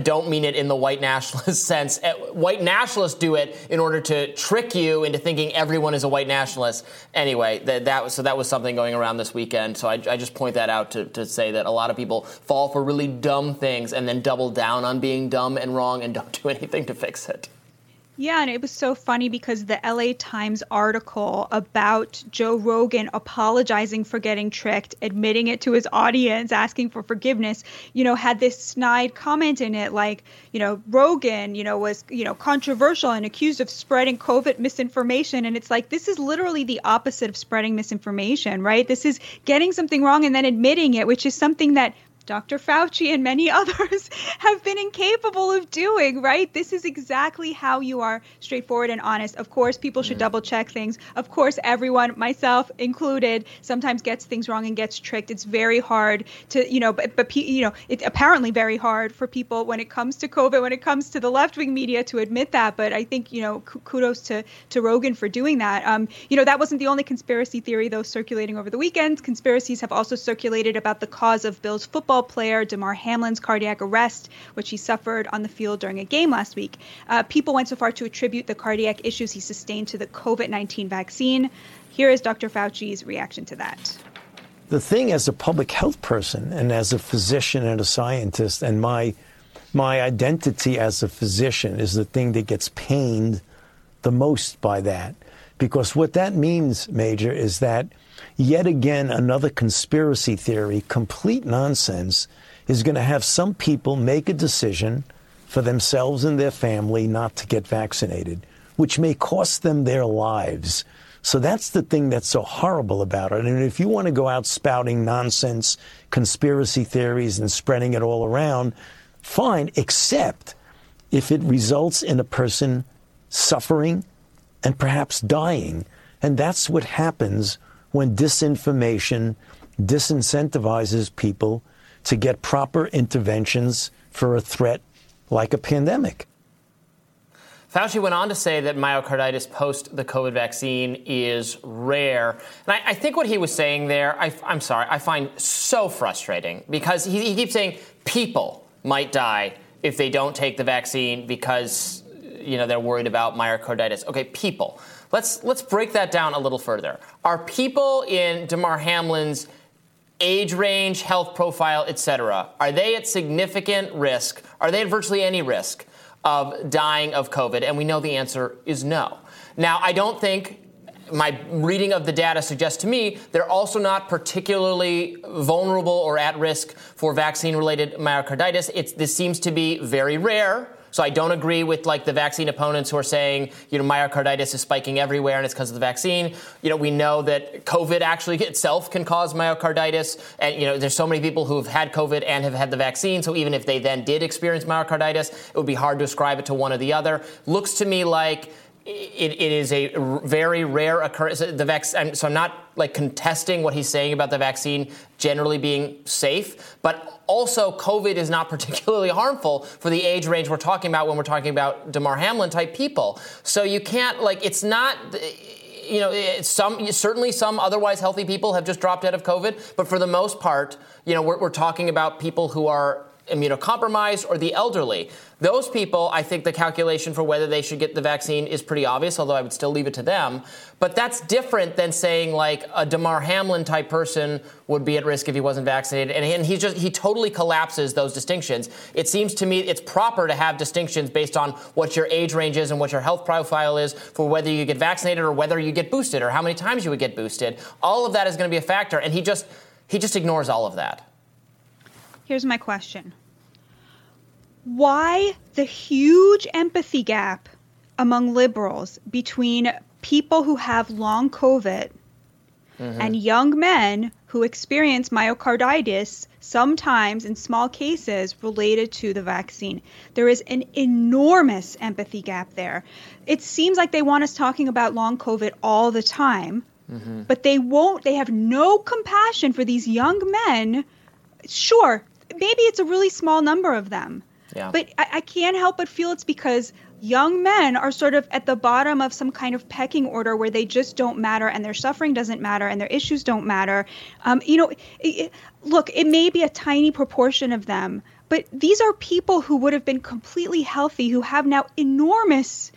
don't mean it in the white nationalist sense. White nationalists do it in order to trick you into thinking everyone is a white nationalist. Anyway, that was something going around this weekend. So I just point that out to say that a lot of people fall for really dumb things and then double down on being dumb and wrong and don't do anything to fix it. Yeah, and it was so funny because the LA Times article about Joe Rogan apologizing for getting tricked, admitting it to his audience, asking for forgiveness, had this snide comment in it like, Rogan, was, controversial and accused of spreading COVID misinformation. And it's like, this is literally the opposite of spreading misinformation, right? This is getting something wrong and then admitting it, which is something that Dr. Fauci and many others have been incapable of doing, right? This is exactly how you are straightforward and honest. Of course, people should double check things. Of course, everyone, myself included, sometimes gets things wrong and gets tricked. It's very hard to, it's apparently very hard for people when it comes to COVID, when it comes to the left-wing media to admit that. But I think, kudos to Rogan for doing that. That wasn't the only conspiracy theory, though, circulating over the weekend. Conspiracies have also circulated about the cause of Bill's football player Damar Hamlin's cardiac arrest, which he suffered on the field during a game last week. People went so far to attribute the cardiac issues he sustained to the COVID-19 vaccine. Here is Dr. Fauci's reaction to that. The thing, as a public health person and as a physician and a scientist, and my identity as a physician is the thing that gets pained the most by that. Because what that means, Major, is that yet again, another conspiracy theory, complete nonsense, is going to have some people make a decision for themselves and their family not to get vaccinated, which may cost them their lives. So that's the thing that's so horrible about it. And if you want to go out spouting nonsense, conspiracy theories, and spreading it all around, fine, except if it results in a person suffering and perhaps dying. And that's what happens when disinformation disincentivizes people to get proper interventions for a threat like a pandemic. Fauci went on to say that myocarditis post the COVID vaccine is rare. And I think what he was saying there, I find so frustrating, because he keeps saying people might die if they don't take the vaccine because, they're worried about myocarditis. Okay, people. Let's break that down a little further. Are people in Damar Hamlin's age range, health profile, et cetera, are they at significant risk? Are they at virtually any risk of dying of COVID? And we know the answer is no. Now, I don't think my reading of the data suggests to me they're also not particularly vulnerable or at risk for vaccine-related myocarditis. This seems to be very rare. So I don't agree with, the vaccine opponents who are saying, myocarditis is spiking everywhere and it's because of the vaccine. We know that COVID actually itself can cause myocarditis. And, there's so many people who have had COVID and have had the vaccine. So even if they then did experience myocarditis, it would be hard to ascribe it to one or the other. Looks to me like It is a very rare occurrence. So I'm not like contesting what he's saying about the vaccine generally being safe, but also COVID is not particularly harmful for the age range we're talking about when we're talking about Damar Hamlin type people. So you can't it's not. Some otherwise healthy people have just dropped out of COVID, but for the most part, we're talking about people who are immunocompromised or the elderly. Those people, I think the calculation for whether they should get the vaccine is pretty obvious, although I would still leave it to them. But that's different than saying a Damar Hamlin type person would be at risk if he wasn't vaccinated. And he totally collapses those distinctions. It seems to me it's proper to have distinctions based on what your age range is and what your health profile is for whether you get vaccinated or whether you get boosted or how many times you would get boosted. All of that is going to be a factor. And he just ignores all of that. Here's my question. Why the huge empathy gap among liberals between people who have long COVID and young men who experience myocarditis, sometimes in small cases related to the vaccine? There is an enormous empathy gap there. It seems like they want us talking about long COVID all the time, but they won't. They have no compassion for these young men. Sure, maybe it's a really small number of them. Yeah. But I can't help but feel it's because young men are sort of at the bottom of some kind of pecking order where they just don't matter and their suffering doesn't matter and their issues don't matter. Look, it may be a tiny proportion of them, but these are people who would have been completely healthy who have now enormous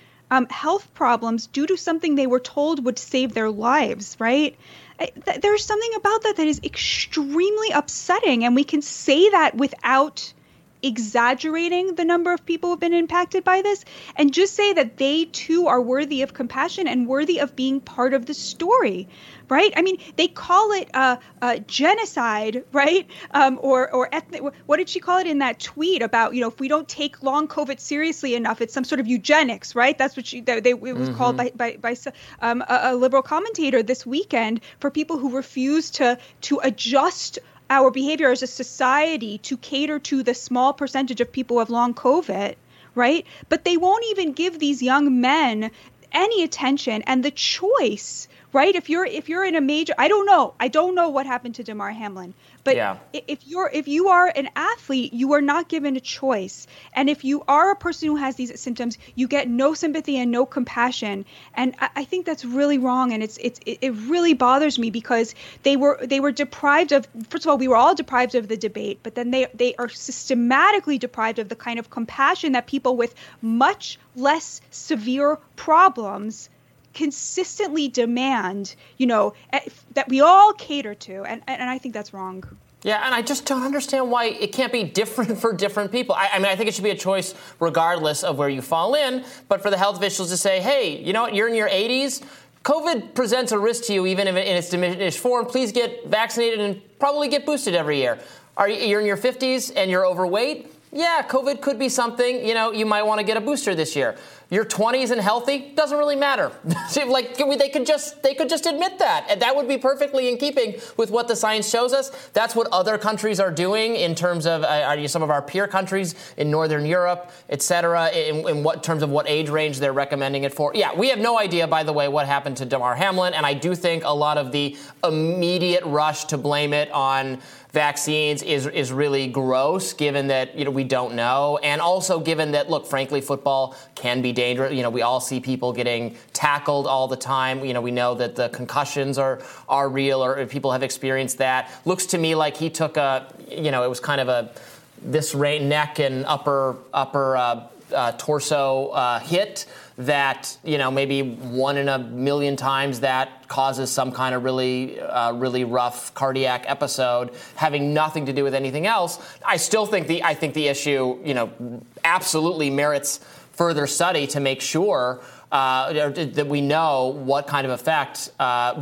health problems due to something they were told would save their lives, right? There's something about that that is extremely upsetting, and we can say that without exaggerating the number of people who have been impacted by this, and just say that they too are worthy of compassion and worthy of being part of the story, right? I mean, they call it genocide, right? Or ethnic. What did she call it in that tweet about if we don't take long COVID seriously enough, it's some sort of eugenics, right? That's what it was called by a liberal commentator this weekend for people who refuse to adjust our behavior as a society to cater to the small percentage of people who have long COVID, right? But they won't even give these young men any attention and the choice, right? If you're in a major, I don't know what happened to Damar Hamlin, but yeah. if you are an athlete, you are not given a choice. And if you are a person who has these symptoms, you get no sympathy and no compassion. And I think that's really wrong. And it really bothers me because they were deprived of, first of all, we were all deprived of the debate, but then they are systematically deprived of the kind of compassion that people with much less severe problems consistently demand, that we all cater to. And I think that's wrong. Yeah, and I just don't understand why it can't be different for different people. I mean, I think it should be a choice regardless of where you fall in. But for the health officials to say, hey, you know what, you're in your 80s. COVID presents a risk to you, even if in its diminished form. Please get vaccinated and probably get boosted every year. You're in your 50s and you're overweight? Yeah, COVID could be something, you might want to get a booster this year. Your 20s and healthy doesn't really matter. They could just admit that, and that would be perfectly in keeping with what the science shows us. That's what other countries are doing in terms of some of our peer countries in Northern Europe, et cetera, in terms of what age range they're recommending it for. Yeah, we have no idea, by the way, what happened to Damar Hamlin, and I do think a lot of the immediate rush to blame it on vaccines is really gross, given that we don't know, and also given that, look, frankly, football can be dangerous. We all see people getting tackled all the time. We know that the concussions are real, or people have experienced that. Looks to me like he took it was kind of neck and upper torso hit that maybe 1 in a million times that causes some kind of really rough cardiac episode having nothing to do with anything else. I still think the issue absolutely merits further study to make sure that we know what kind of effect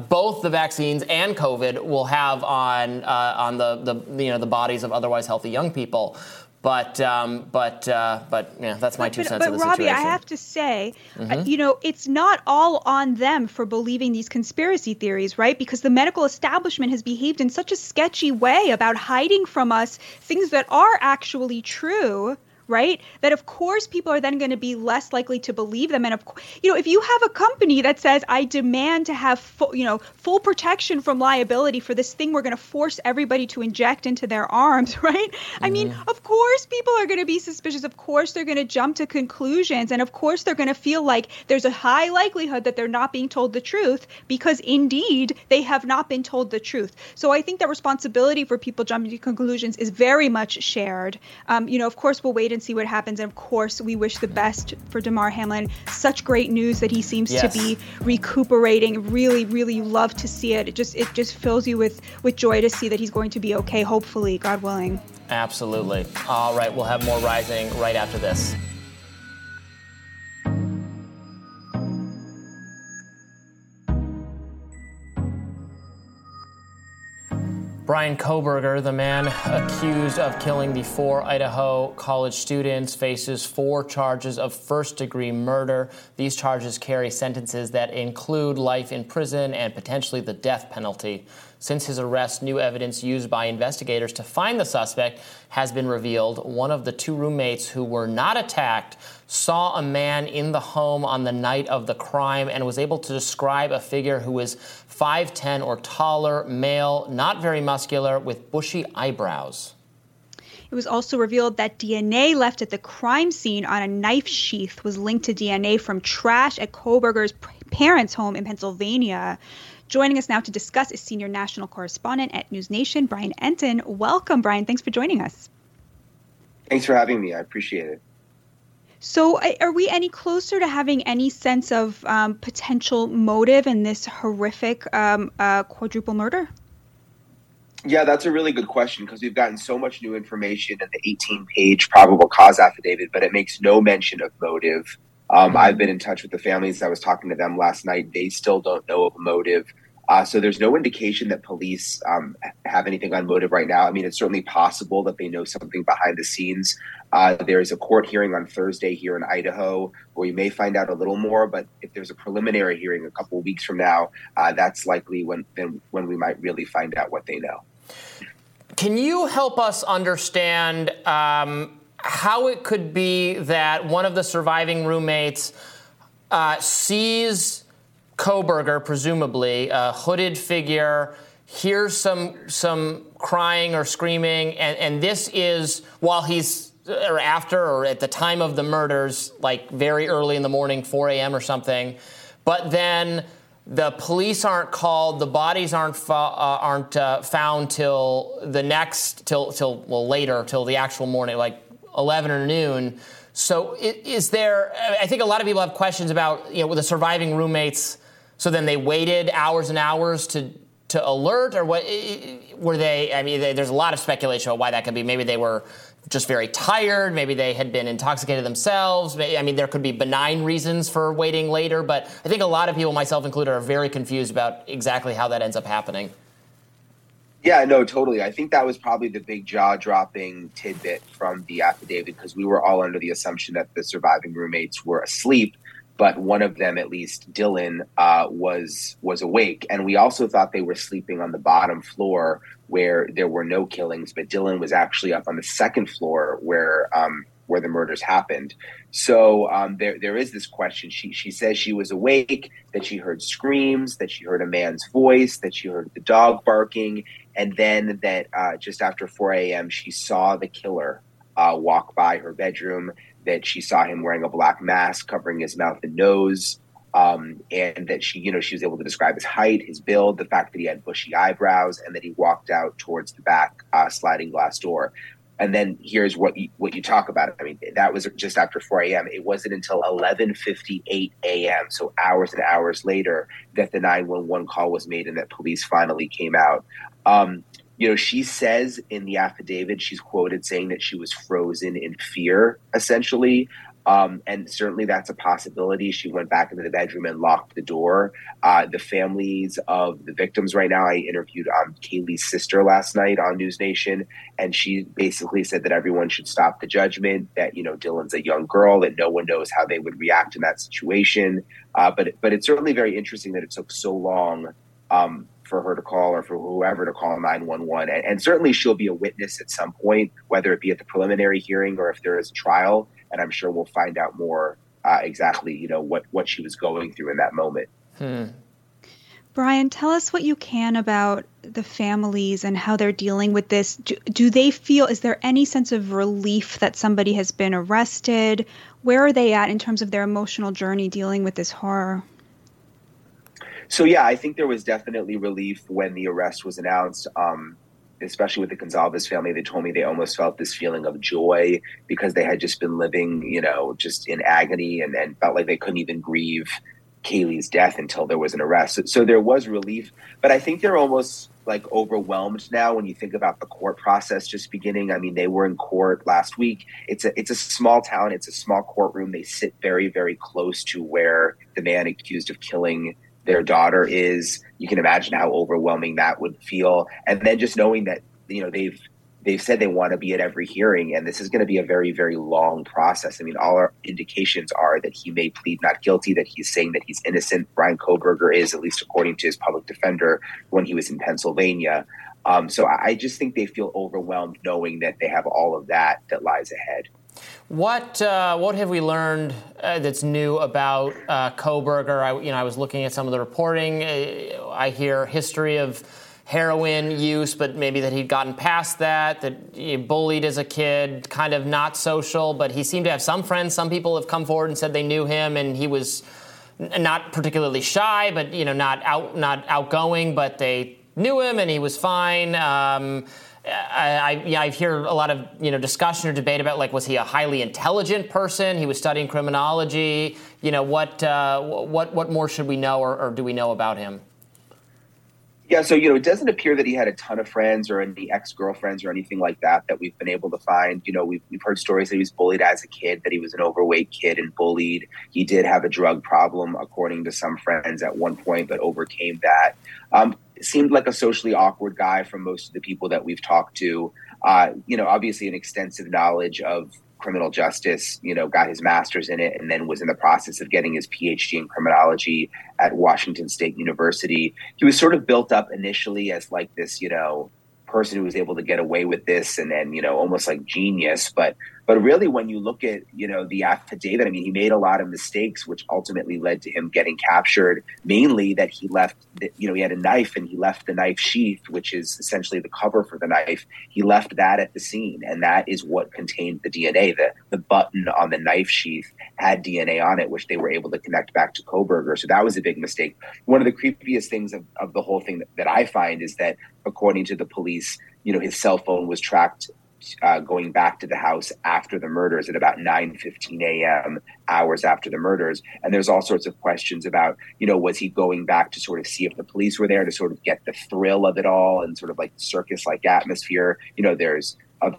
both the vaccines and COVID will have on the bodies of otherwise healthy young people. But that's my two cents on the situation. But Robbie, I have to say, it's not all on them for believing these conspiracy theories, right? Because the medical establishment has behaved in such a sketchy way about hiding from us things that are actually true. right? That of course people are then going to be less likely to believe them. And of course, you know, if you have a company that says, I demand to have full protection from liability for this thing we're going to force everybody to inject into their arms, right? Mm-hmm. I mean, of course people are going to be suspicious. Of course they're going to jump to conclusions. And of course they're going to feel like there's a high likelihood that they're not being told the truth, because indeed they have not been told the truth. So I think that responsibility for people jumping to conclusions is very much shared. You know, of course, we'll wait and see what happens. And of course, we wish the best for Damar Hamlin. Such great news that he seems to be recuperating. Really, really love to see it. It just fills you with joy to see that he's going to be okay, hopefully, God willing. Absolutely. All right. We'll have more Rising right after this. Bryan Kohberger, the man accused of killing the four Idaho college students, faces 4 charges of first-degree murder. These charges carry sentences that include life in prison and potentially the death penalty. Since his arrest, new evidence used by investigators to find the suspect has been revealed. One of the 2 roommates who were not attacked saw a man in the home on the night of the crime and was able to describe a figure who was 5'10 or taller, male, not very muscular, with bushy eyebrows. It was also revealed that DNA left at the crime scene on a knife sheath was linked to DNA from trash at Kohberger's parents' home in Pennsylvania. Joining us now to discuss is senior national correspondent at News Nation, Brian Entin. Welcome, Brian. Thanks for joining us. Thanks for having me. I appreciate it. So are we any closer to having any sense of potential motive in this horrific quadruple murder? Yeah, that's a really good question, because we've gotten so much new information in the 18-page probable cause affidavit, but it makes no mention of motive. I've been in touch with the families. I was talking to them last night. They still don't know of motive. So there's no indication that police have anything on motive right now. I mean, it's certainly possible that they know something behind the scenes. There is a court hearing on Thursday here in Idaho where you may find out a little more. But if there's a preliminary hearing a couple of weeks from now, that's likely when we might really find out what they know. Can you help us understand how it could be that one of the surviving roommates sees Kohberger, presumably a hooded figure, hears some crying or screaming, and this is while he's or after or at the time of the murders, like very early in the morning, 4 a.m. or something. But then the police aren't called, the bodies aren't found till the actual morning, like 11 or noon. So is there, I think a lot of people have questions about, you know, with the surviving roommates, so then they waited hours and hours to alert, or what were they? I mean, there's a lot of speculation about why that could be. Maybe they were just very tired. Maybe they had been intoxicated themselves. I mean, there could be benign reasons for waiting later, but I think a lot of people, myself included, are very confused about exactly how that ends up happening. Yeah, no, totally. I think that was probably the big jaw-dropping tidbit from the affidavit, because we were all under the assumption that the surviving roommates were asleep, but one of them, at least Dylan, was awake. And we also thought they were sleeping on the bottom floor where there were no killings, but Dylan was actually up on the second floor where the murders happened. So there is this question. She says she was awake, that she heard screams, that she heard a man's voice, that she heard the dog barking, and then that just after 4 a.m. she saw the killer walk by her bedroom, that she saw him wearing a black mask covering his mouth and nose, and that she was able to describe his height, his build, the fact that he had bushy eyebrows, and that he walked out towards the back sliding glass door. And then here's what you talk about. I mean, that was just after 4 a.m. It wasn't until 11:58 a.m., so hours and hours later, that the 911 call was made and that police finally came out. You know, she says in the affidavit, she's quoted saying that she was frozen in fear, essentially. And certainly that's a possibility. She went back into the bedroom and locked the door. The families of the victims right now, I interviewed Kaylee's sister last night on News Nation, and she basically said that everyone should stop the judgment, that, you know, Dylan's a young girl, that no one knows how they would react in that situation. But it's certainly very interesting that it took so long for her to call or for whoever to call 911. And certainly she'll be a witness at some point, whether it be at the preliminary hearing or if there is a trial. And I'm sure we'll find out more exactly, you know, what she was going through in that moment. Brian, tell us what you can about the families and how they're dealing with this. Do they feel, is there any sense of relief that somebody has been arrested? Where are they at in terms of their emotional journey dealing with this horror? So, yeah, I think there was definitely relief when the arrest was announced, especially with the Gonzalez family. They told me they almost felt this feeling of joy because they had just been living, you know, just in agony and felt like they couldn't even grieve Kaylee's death until there was an arrest. So there was relief, but I think they're almost like overwhelmed now when you think about the court process just beginning. I mean, they were in court last week. It's a small town. It's a small courtroom. They sit very, very close to where the man accused of killing their daughter is. You can imagine how overwhelming that would feel. And then just knowing that, you know, they've said they want to be at every hearing, and this is going to be a very, very long process. I mean, all our indications are that he may plead not guilty, that he's saying that he's innocent. Bryan Kohberger is, at least according to his public defender, when he was in Pennsylvania. So I just think they feel overwhelmed knowing that they have all of that lies ahead. What have we learned that's new about Kohberger? I was looking at some of the reporting. I hear history of heroin use, but maybe that he'd gotten past that he bullied as a kid, kind of not social, but he seemed to have some friends. Some people have come forward and said they knew him, and he was not particularly shy, but, you know, not outgoing, but they knew him and he was fine. I hear a lot of, you know, discussion or debate about, like, was he a highly intelligent person? He was studying criminology. You know, what more should we know or do we know about him? Yeah, so, you know, it doesn't appear that he had a ton of friends or any ex-girlfriends or anything like that we've been able to find. You know, we've heard stories that he was bullied as a kid, that he was an overweight kid and bullied. He did have a drug problem, according to some friends at one point, but overcame that. Seemed like a socially awkward guy from most of the people that we've talked to. You know, obviously an extensive knowledge of criminal justice, you know, got his master's in it and then was in the process of getting his PhD in criminology at Washington State University. He was sort of built up initially as like this, you know, person who was able to get away with this and then, you know, almost like genius. But really, when you look at, you know, the affidavit, I mean, he made a lot of mistakes, which ultimately led to him getting captured, mainly that he left, you know, he had a knife and he left the knife sheath, which is essentially the cover for the knife. He left that at the scene. And that is what contained the DNA. The button on the knife sheath had DNA on it, which they were able to connect back to Kohberger. So that was a big mistake. One of the creepiest things of the whole thing that I find is that, according to the police, you know, his cell phone was tracked going back to the house after the murders at about 9:15 a.m., hours after the murders. And there's all sorts of questions about, you know, was he going back to sort of see if the police were there to sort of get the thrill of it all and sort of like circus-like atmosphere? You know, there's other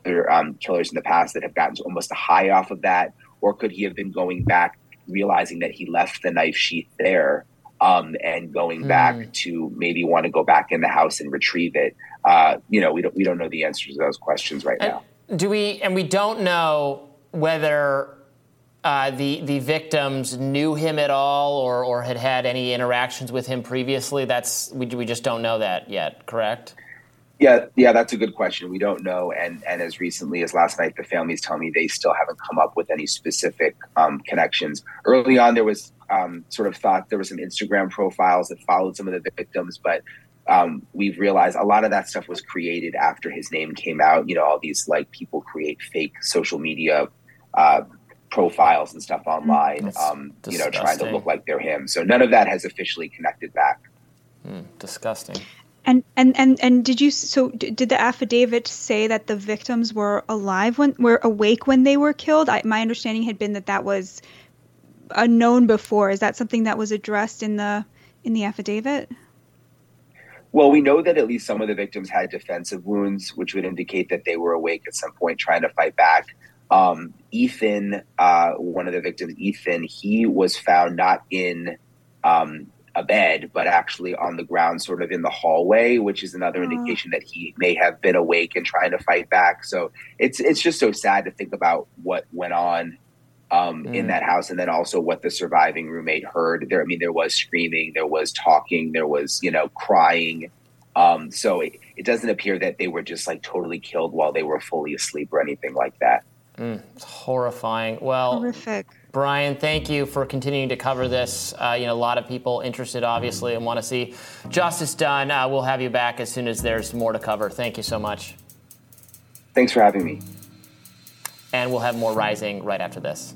killers in the past that have gotten almost a high off of that. Or could he have been going back realizing that he left the knife sheath there and going back to maybe want to go back in the house and retrieve it? You know, we don't know the answers to those questions right now. And we don't know whether the victims knew him at all or had had any interactions with him previously. We just don't know that yet, correct? Yeah, that's a good question. We don't know. And as recently as last night, the families tell me they still haven't come up with any specific connections. Early on, there was sort of thought there were some Instagram profiles that followed some of the victims, but we've realized a lot of that stuff was created after his name came out. You know, all these like people create fake social media profiles and stuff online, you know, trying to look like they're him. So none of that has officially connected back. Disgusting. And did the affidavit say that the victims were awake when they were killed? My understanding had been that was unknown before. Is that something that was addressed in the affidavit? Well, we know that at least some of the victims had defensive wounds, which would indicate that they were awake at some point trying to fight back. Ethan, one of the victims, he was found not in a bed, but actually on the ground, sort of in the hallway, which is another indication that he may have been awake and trying to fight back. So it's just so sad to think about what went on in that house, and then also what the surviving roommate heard. There was screaming, there was talking, there was, you know, crying. So it doesn't appear that they were just like totally killed while they were fully asleep or anything like that. It's horrifying. Well, horrific. Brian, thank you for continuing to cover this. A lot of people interested, obviously, and want to see justice done. We'll have you back as soon as there's more to cover. Thank you so much. Thanks for having me. And we'll have more Rising right after this.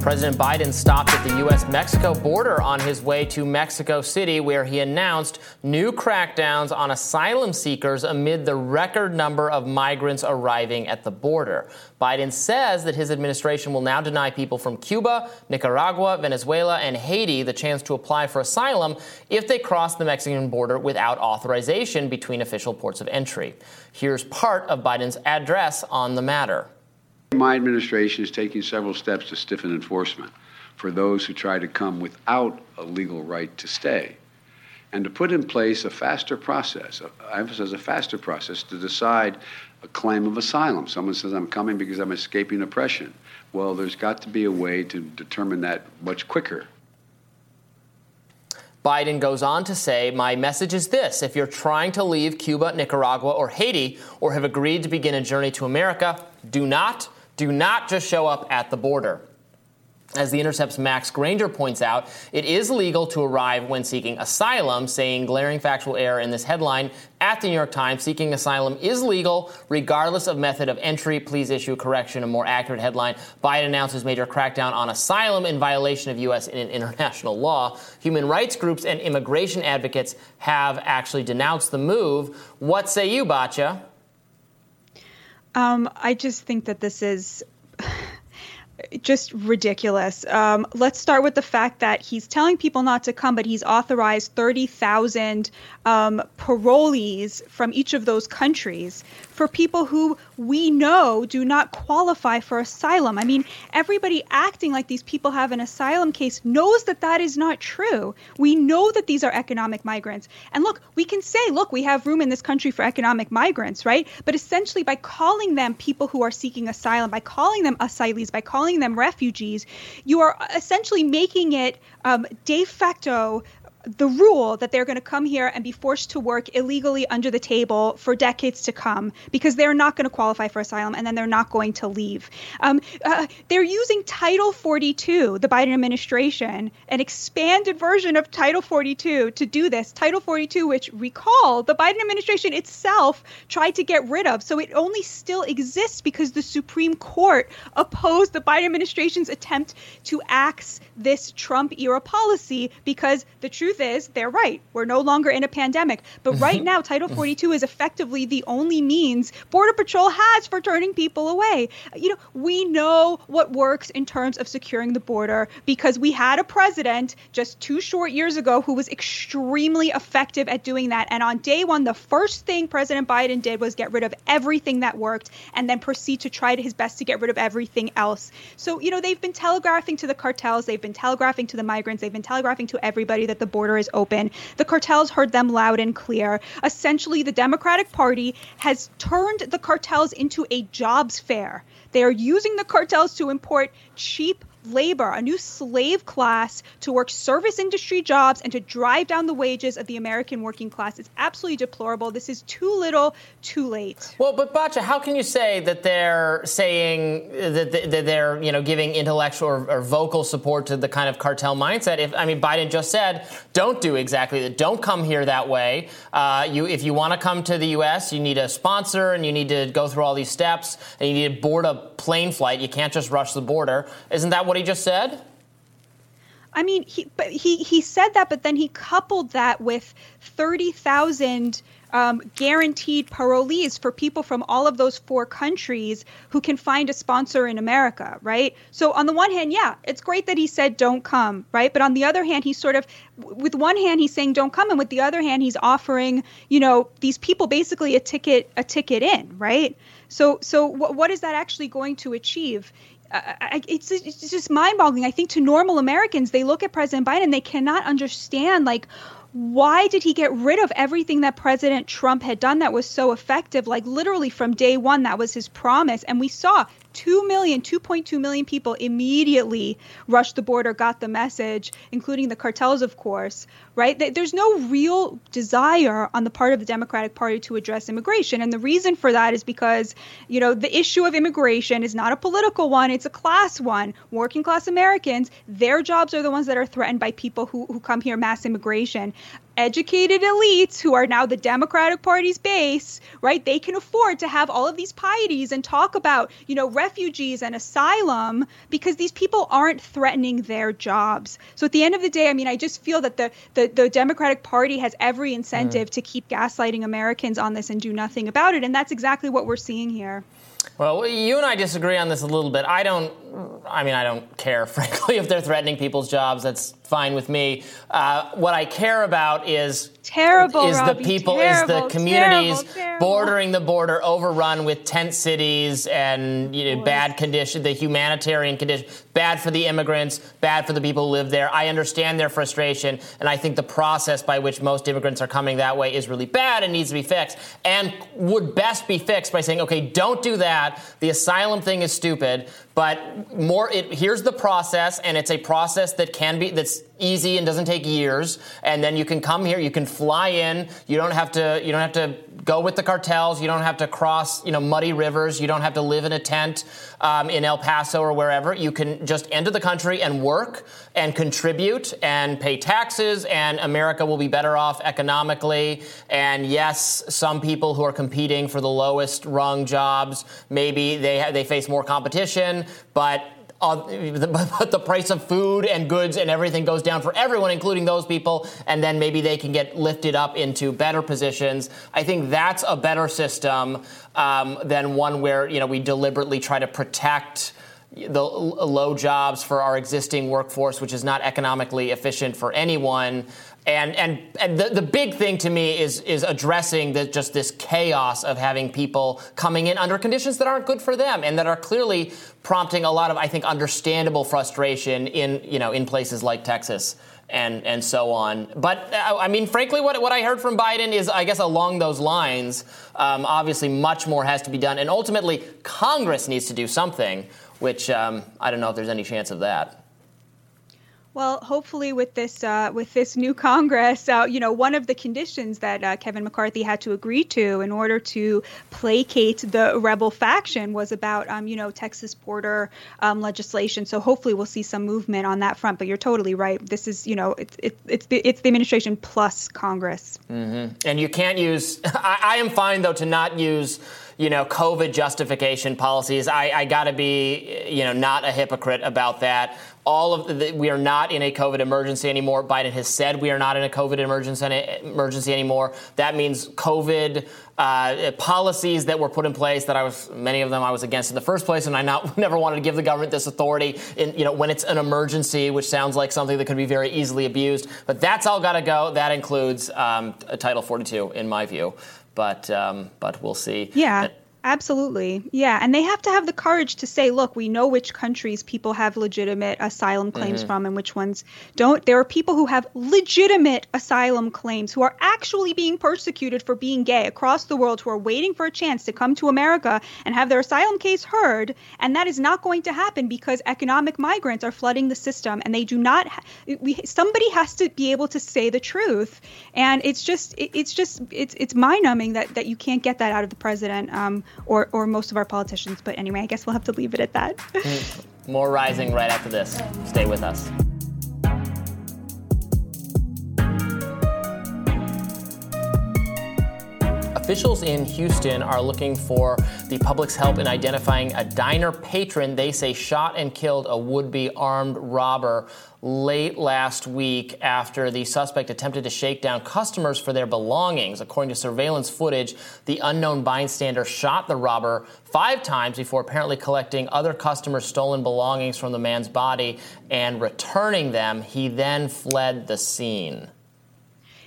President Biden stopped at the U.S.-Mexico border on his way to Mexico City, where he announced new crackdowns on asylum seekers amid the record number of migrants arriving at the border. Biden says that his administration will now deny people from Cuba, Nicaragua, Venezuela, and Haiti the chance to apply for asylum if they cross the Mexican border without authorization between official ports of entry. Here's part of Biden's address on the matter. My administration is taking several steps to stiffen enforcement for those who try to come without a legal right to stay, and to put in place a faster process, I emphasize a faster process, to decide a claim of asylum. Someone says, I'm coming because I'm escaping oppression. Well, there's got to be a way to determine that much quicker. Biden goes on to say, my message is this. If you're trying to leave Cuba, Nicaragua, or Haiti, or have agreed to begin a journey to America, do not just show up at the border. As The Intercept's Max Granger points out, it is legal to arrive when seeking asylum, saying glaring factual error in this headline at the New York Times. Seeking asylum is legal regardless of method of entry. Please issue a correction. A more accurate headline. Biden announces major crackdown on asylum in violation of U.S. and international law. Human rights groups and immigration advocates have actually denounced the move. What say you, Batya? I just think that this is just ridiculous. Let's start with the fact that he's telling people not to come, but he's authorized 30,000 parolees from each of those countries for people who we know do not qualify for asylum. I mean, everybody acting like these people have an asylum case knows that that is not true. We know that these are economic migrants. And look, we can say, look, we have room in this country for economic migrants, right? But essentially by calling them people who are seeking asylum, by calling them asylees, by calling them refugees, you are essentially making it de facto the rule that they're going to come here and be forced to work illegally under the table for decades to come because they're not going to qualify for asylum and then they're not going to leave. They're using Title 42, the Biden administration, an expanded version of Title 42 to do this. Title 42, which recall the Biden administration itself tried to get rid of. So it only still exists because the Supreme Court opposed the Biden administration's attempt to axe this Trump era policy because the truth is they're right. We're no longer in a pandemic. But right now, Title 42 is effectively the only means Border Patrol has for turning people away. You know, we know what works in terms of securing the border because we had a president just 2 short years ago who was extremely effective at doing that. And on day one, the first thing President Biden did was get rid of everything that worked and then proceed to try his best to get rid of everything else. So, you know, they've been telegraphing to the cartels. They've been telegraphing to the migrants. They've been telegraphing to everybody that the border is open. The cartels heard them loud and clear. Essentially, the Democratic Party has turned the cartels into a jobs fair. They are using the cartels to import cheap labor, a new slave class, to work service industry jobs and to drive down the wages of the American working class. It's absolutely deplorable. This is too little, too late. Well, but Batya, how can you say that they're saying that they're, you know, giving intellectual or vocal support to the kind of cartel mindset? Biden just said, don't do exactly that. Don't come here that way. If you want to come to the U.S., you need a sponsor and you need to go through all these steps and you need to board a plane flight. You can't just rush the border. Isn't that what he just said? I mean, he said that, but then he coupled that with 30,000 guaranteed parolees for people from all of those 4 countries who can find a sponsor in America, right? So on the one hand, yeah, it's great that he said don't come, right? But on the other hand, he's sort of, with one hand he's saying don't come, and with the other hand he's offering, you know, these people basically a ticket in, right? So what is that actually going to achieve? It's just mind-boggling. I think to normal Americans, they look at President Biden, they cannot understand, like, why did he get rid of everything that President Trump had done that was so effective? Like, literally from day one, that was his promise. And we saw 2.2 million people immediately rushed the border, got the message, including the cartels, of course, right? There's no real desire on the part of the Democratic Party to address immigration. And the reason for that is because, you know, the issue of immigration is not a political one. It's a class one. Working class Americans, their jobs are the ones that are threatened by people who come here, mass immigration. Educated elites who are now the Democratic Party's base, right? They can afford to have all of these pieties and talk about, you know, refugees and asylum because these people aren't threatening their jobs. So at the end of the day, I mean, I just feel that the Democratic Party has every incentive to keep gaslighting Americans on this and do nothing about it. And that's exactly what we're seeing here. Well, you and I disagree on this a little bit. I don't care, frankly, if they're threatening people's jobs. That's fine with me. What I care about is the people, the communities bordering the border overrun with tent cities and bad condition, the humanitarian condition, bad for the immigrants, bad for the people who live there. I understand their frustration, and I think the process by which most immigrants are coming that way is really bad and needs to be fixed, and would best be fixed by saying, okay, don't do that. The asylum thing is stupid, but here's the process, and it's a process that's easy and doesn't take years, and then you can come here, you can fly in, you don't have to go with the cartels, you don't have to cross muddy rivers, you don't have to live in a tent in El Paso or wherever. You can just enter the country and work and contribute and pay taxes, and America will be better off economically. And yes, some people who are competing for the lowest rung jobs, maybe they face more competition, but the price of food and goods and everything goes down for everyone, including those people, and then maybe they can get lifted up into better positions. I think that's a better system than one where we deliberately try to protect the low jobs for our existing workforce, which is not economically efficient for anyone. And the big thing to me is addressing just this chaos of having people coming in under conditions that aren't good for them and that are clearly prompting a lot of, I think, understandable frustration in places like Texas and so on. But I mean, frankly, what I heard from Biden is, I guess, along those lines. Obviously, much more has to be done, and ultimately, Congress needs to do something, which I don't know if there's any chance of that. Well, hopefully with this new Congress, one of the conditions that Kevin McCarthy had to agree to in order to placate the rebel faction was about, Texas border legislation. So hopefully we'll see some movement on that front. But you're totally right. This is, it's the administration plus Congress. Mm-hmm. And you can't use I am fine, though, to not use COVID justification policies. I got to be, not a hypocrite about that. We are not in a COVID emergency anymore. Biden has said we are not in a COVID emergency anymore. That means COVID policies that were put in place many of them I was against in the first place, and I never wanted to give the government this authority in when it's an emergency, which sounds like something that could be very easily abused. But that's all got to go. That includes Title 42, in my view. But we'll see. Yeah, absolutely. Yeah. And they have to have the courage to say, look, we know which countries people have legitimate asylum claims mm-hmm. from and which ones don't. There are people who have legitimate asylum claims who are actually being persecuted for being gay across the world, who are waiting for a chance to come to America and have their asylum case heard. And that is not going to happen because economic migrants are flooding the system, and they do not. Somebody has to be able to say the truth. And it's mind-numbing that you can't get that out of the president. Or most of our politicians. But anyway, I guess we'll have to leave it at that. More Rising right after this. Stay with us. Officials in Houston are looking for the public's help in identifying a diner patron they say shot and killed a would-be armed robber late last week after the suspect attempted to shake down customers for their belongings. According to surveillance footage, the unknown bystander shot the robber 5 times before apparently collecting other customers' stolen belongings from the man's body and returning them. He then fled the scene.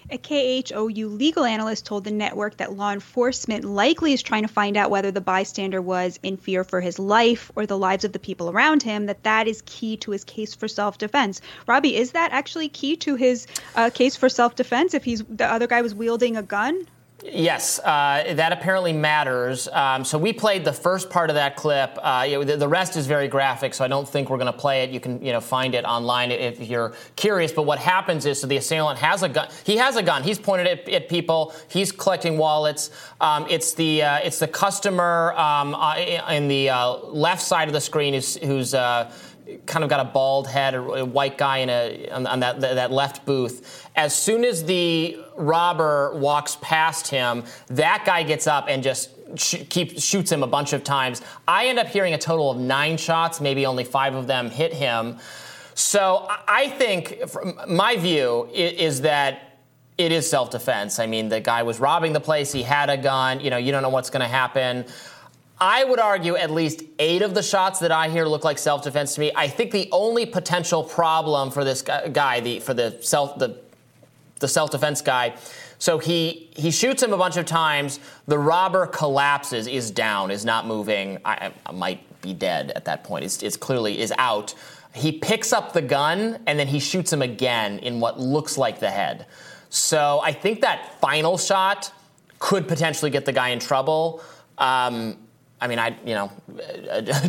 A KHOU legal analyst told the network that law enforcement likely is trying to find out whether the bystander was in fear for his life or the lives of the people around him, that is key to his case for self-defense. Robbie, is that actually key to his case for self-defense if the other guy was wielding a gun? Yes, that apparently matters. So we played the first part of that clip. The rest is very graphic, so I don't think we're going to play it. You can find it online if you're curious. But what happens is, so the assailant has a gun. He has a gun. He's pointed at people. He's collecting wallets. It's the customer in the left side of the screen who's kind of got a bald head, a white guy on that left booth. As soon as the robber walks past him, that guy gets up and just shoots him a bunch of times. I end up hearing a total of 9 shots. Maybe only 5 of them hit him. So I think, my view is that it is self-defense. I mean, the guy was robbing the place. He had a gun. You don't know what's going to happen. I would argue at least 8 of the shots that I hear look like self-defense to me. I think the only potential problem for this guy, the self-defense guy, so he shoots him a bunch of times. The robber collapses, is down, is not moving. I might be dead at that point. It's clearly is out. He picks up the gun and then he shoots him again in what looks like the head. So I think that final shot could potentially get the guy in trouble. A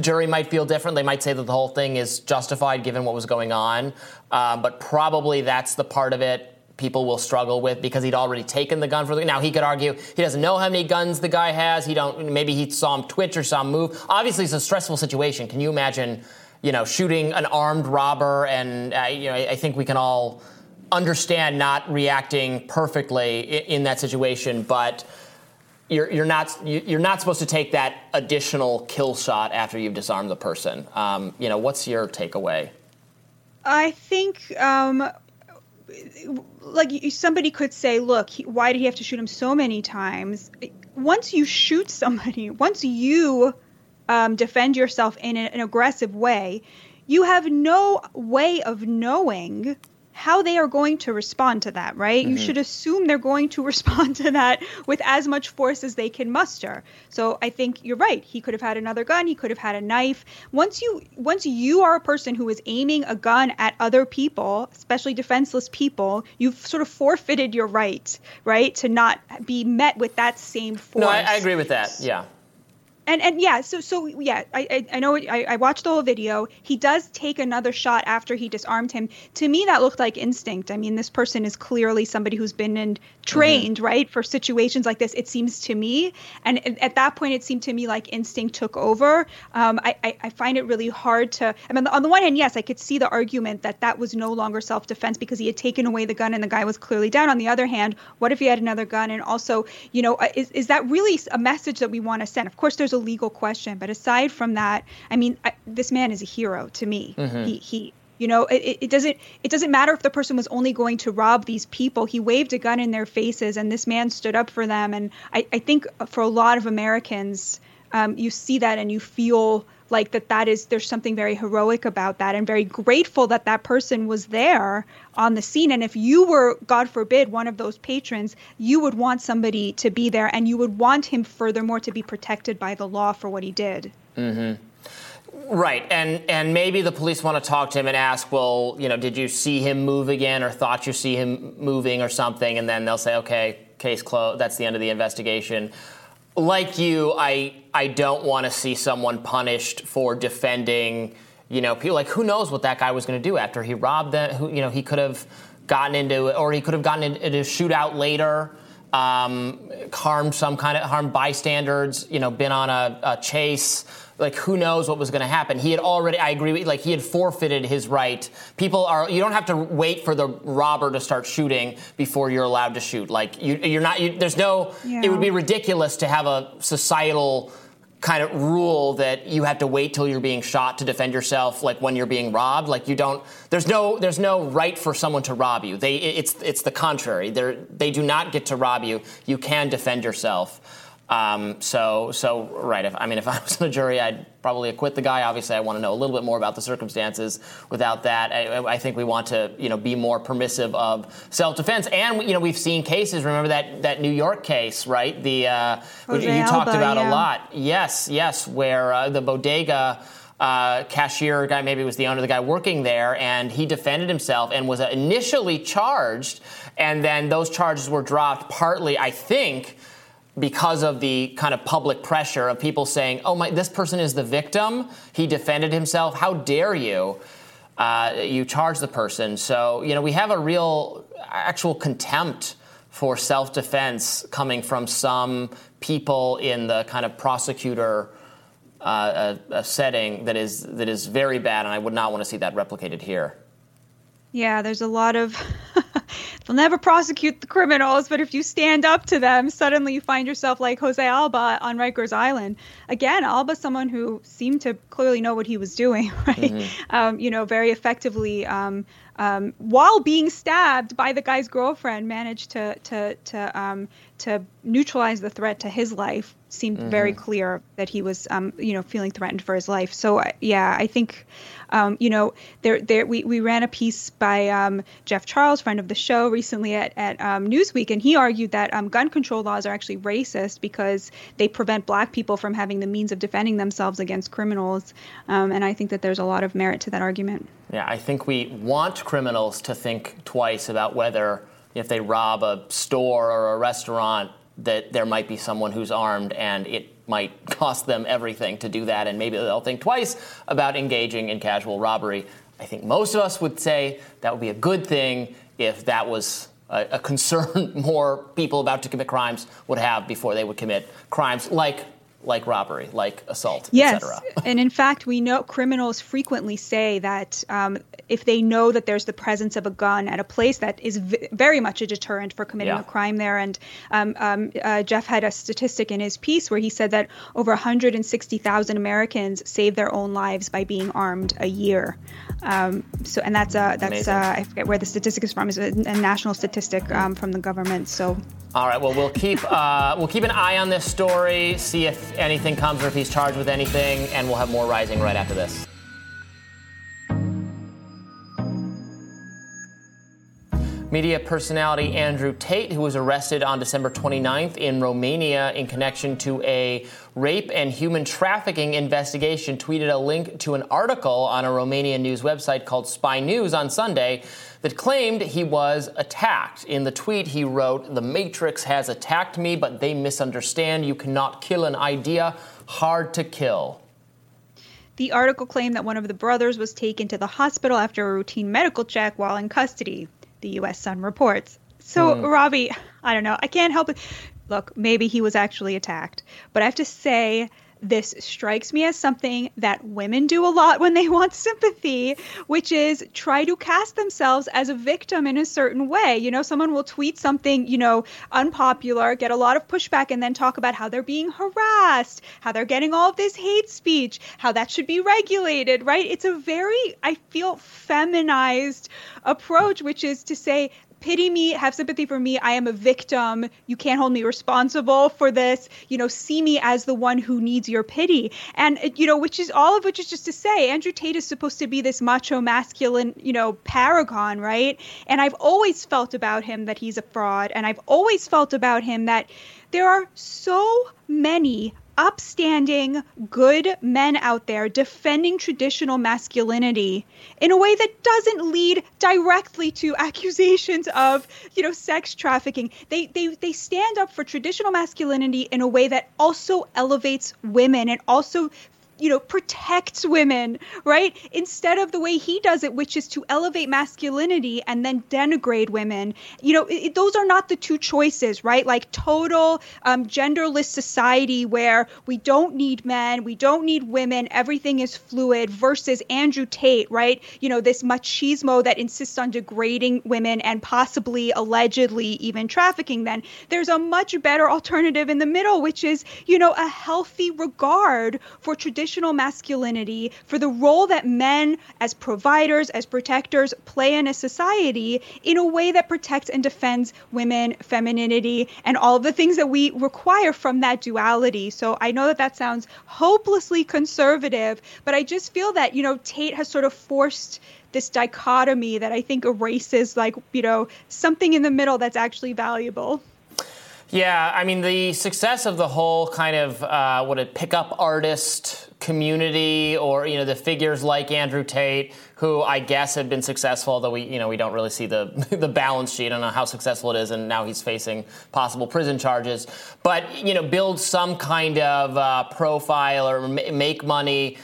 jury might feel different. They might say that the whole thing is justified given what was going on. But probably that's the part of it people will struggle with, because he'd already taken the gun for the. Now, he could argue he doesn't know how many guns the guy has. Maybe he saw him twitch or saw him move. Obviously, it's a stressful situation. Can you imagine, shooting an armed robber? And, I think we can all understand not reacting perfectly in that situation, but you're not supposed to take that additional kill shot after you've disarmed the person. What's your takeaway? I think, somebody could say, look, why did he have to shoot him so many times? Once you shoot somebody, once you defend yourself in an aggressive way, you have no way of knowing how they are going to respond to that, right? Mm-hmm. You should assume they're going to respond to that with as much force as they can muster. So I think you're right. He could have had another gun. He could have had a knife. Once you are a person who is aiming a gun at other people, especially defenseless people, you've sort of forfeited your right, to not be met with that same force. No, I agree with that. Yeah. I watched the whole video. He does take another shot after he disarmed him. To me, that looked like instinct. I mean, this person is clearly somebody who's been trained, mm-hmm. right, for situations like this, it seems to me. And at that point, it seemed to me like instinct took over. I find it really hard to – I mean, on the one hand, yes, I could see the argument that was no longer self-defense because he had taken away the gun and the guy was clearly down. On the other hand, what if he had another gun? And also, is that really a message that we want to send? Of course, there's a legal question, but aside from that, I mean, this man is a hero to me. Mm-hmm. It doesn't matter if the person was only going to rob these people. He waved a gun in their faces, and this man stood up for them. And I think for a lot of Americans, you see that and you feel like there's something very heroic about that, and very grateful that person was there on the scene. And if you were, God forbid, one of those patrons, you would want somebody to be there, and you would want him, furthermore, to be protected by the law for what he did. Mm-hmm. Right. And maybe the police want to talk to him and ask, well, did you see him move again, or thought you see him moving or something? And then they'll say, okay, case closed. That's the end of the investigation. Like you, I don't want to see someone punished for defending, people. Like, who knows what that guy was going to do after he robbed them? He could have gotten into a shootout later, harmed bystanders, been on a chase. Like, who knows what was going to happen? He had already, I agree with, like, he had forfeited his right. You don't have to wait for the robber to start shooting before you're allowed to shoot. Like, it would be ridiculous to have a societal kind of rule that you have to wait till you're being shot to defend yourself, like when you're being robbed. Like, there's no right for someone to rob you. It's the contrary. They do not get to rob you. You can defend yourself. Right. If I was on a jury, I'd probably acquit the guy. Obviously, I want to know a little bit more about the circumstances. Without that, I think we want to, be more permissive of self-defense. And we've seen cases. Remember that New York case, right? The which you talked about a lot. Yes, where the bodega cashier guy, maybe it was the owner, the guy working there, and he defended himself and was initially charged, and then those charges were dropped partly, I think, because of the kind of public pressure of people saying, oh, my, this person is the victim. He defended himself. How dare you? You charge the person. So, you know, we have a real actual contempt for self-defense coming from some people in the kind of prosecutor setting that is very bad, and I would not want to see that replicated here. Yeah, there's a lot of they'll never prosecute the criminals, but if you stand up to them, suddenly you find yourself like Jose Alba on Rikers Island. Again, Alba, someone who seemed to clearly know what he was doing, right? Mm-hmm. Very effectively, while being stabbed by the guy's girlfriend, managed to neutralize the threat to his life. Seemed mm-hmm. very clear that he was, feeling threatened for his life. So, yeah, I think, we ran a piece by Jeff Charles, friend of the show, recently at Newsweek, and he argued that gun control laws are actually racist because they prevent black people from having the means of defending themselves against criminals. And I think that there's a lot of merit to that argument. Yeah, I think we want criminals to think twice about whether if they rob a store or a restaurant, that there might be someone who's armed and it might cost them everything to do that, and maybe they'll think twice about engaging in casual robbery. I think most of us would say that would be a good thing if that was a concern more people about to commit crimes would have before they would commit crimes like robbery, like assault, yes, et cetera. And in fact, we know criminals frequently say that if they know that there's the presence of a gun at a place, that is very much a deterrent for committing a crime there. And Jeff had a statistic in his piece where he said that over 160,000 Americans save their own lives by being armed a year. And that's I forget where the statistic is from. It's a national statistic from the government. So. All right. Well, we'll keep an eye on this story. See if anything comes or if he's charged with anything, and we'll have more Rising right after this. Media personality Andrew Tate, who was arrested on December 29th in Romania in connection to a rape and human trafficking investigation, tweeted a link to an article on a Romanian news website called Spy News on Sunday that claimed he was attacked. In the tweet, he wrote, "The Matrix has attacked me, but they misunderstand. You cannot kill an idea. Hard to kill." The article claimed that one of the brothers was taken to the hospital after a routine medical check while in custody, the U.S. Sun reports. So, Robbie, I don't know. I can't help it. Look, maybe he was actually attacked. But I have to say, this strikes me as something that women do a lot when they want sympathy, which is try to cast themselves as a victim in a certain way. You know, someone will tweet something, unpopular, get a lot of pushback, and then talk about how they're being harassed, how they're getting all of this hate speech, how that should be regulated, right? It's a very, I feel, feminized approach, which is to say, pity me, have sympathy for me, I am a victim, you can't hold me responsible for this, see me as the one who needs your pity. And, which is just to say, Andrew Tate is supposed to be this macho masculine, paragon, right? And I've always felt about him that he's a fraud, and I've always felt about him that there are so many upstanding, good men out there defending traditional masculinity in a way that doesn't lead directly to accusations of, sex trafficking. They stand up for traditional masculinity in a way that also elevates women and also protects women, right? Instead of the way he does it, which is to elevate masculinity and then denigrate women. Those are not the two choices, right? Like total genderless society where we don't need men, we don't need women, everything is fluid versus Andrew Tate, right? This machismo that insists on degrading women and possibly allegedly even trafficking them. There's a much better alternative in the middle, which is, a healthy regard for traditional masculinity, for the role that men as providers, as protectors play in a society in a way that protects and defends women, femininity, and all of the things that we require from that duality. So I know that sounds hopelessly conservative, but I just feel that, Tate has sort of forced this dichotomy that I think erases something in the middle that's actually valuable. Yeah, I mean, the success of the whole kind of pickup artist community, or the figures like Andrew Tate, who I guess had been successful, although we don't really see the balance sheet. I don't know how successful it is, and now he's facing possible prison charges. But build some kind of profile or make money.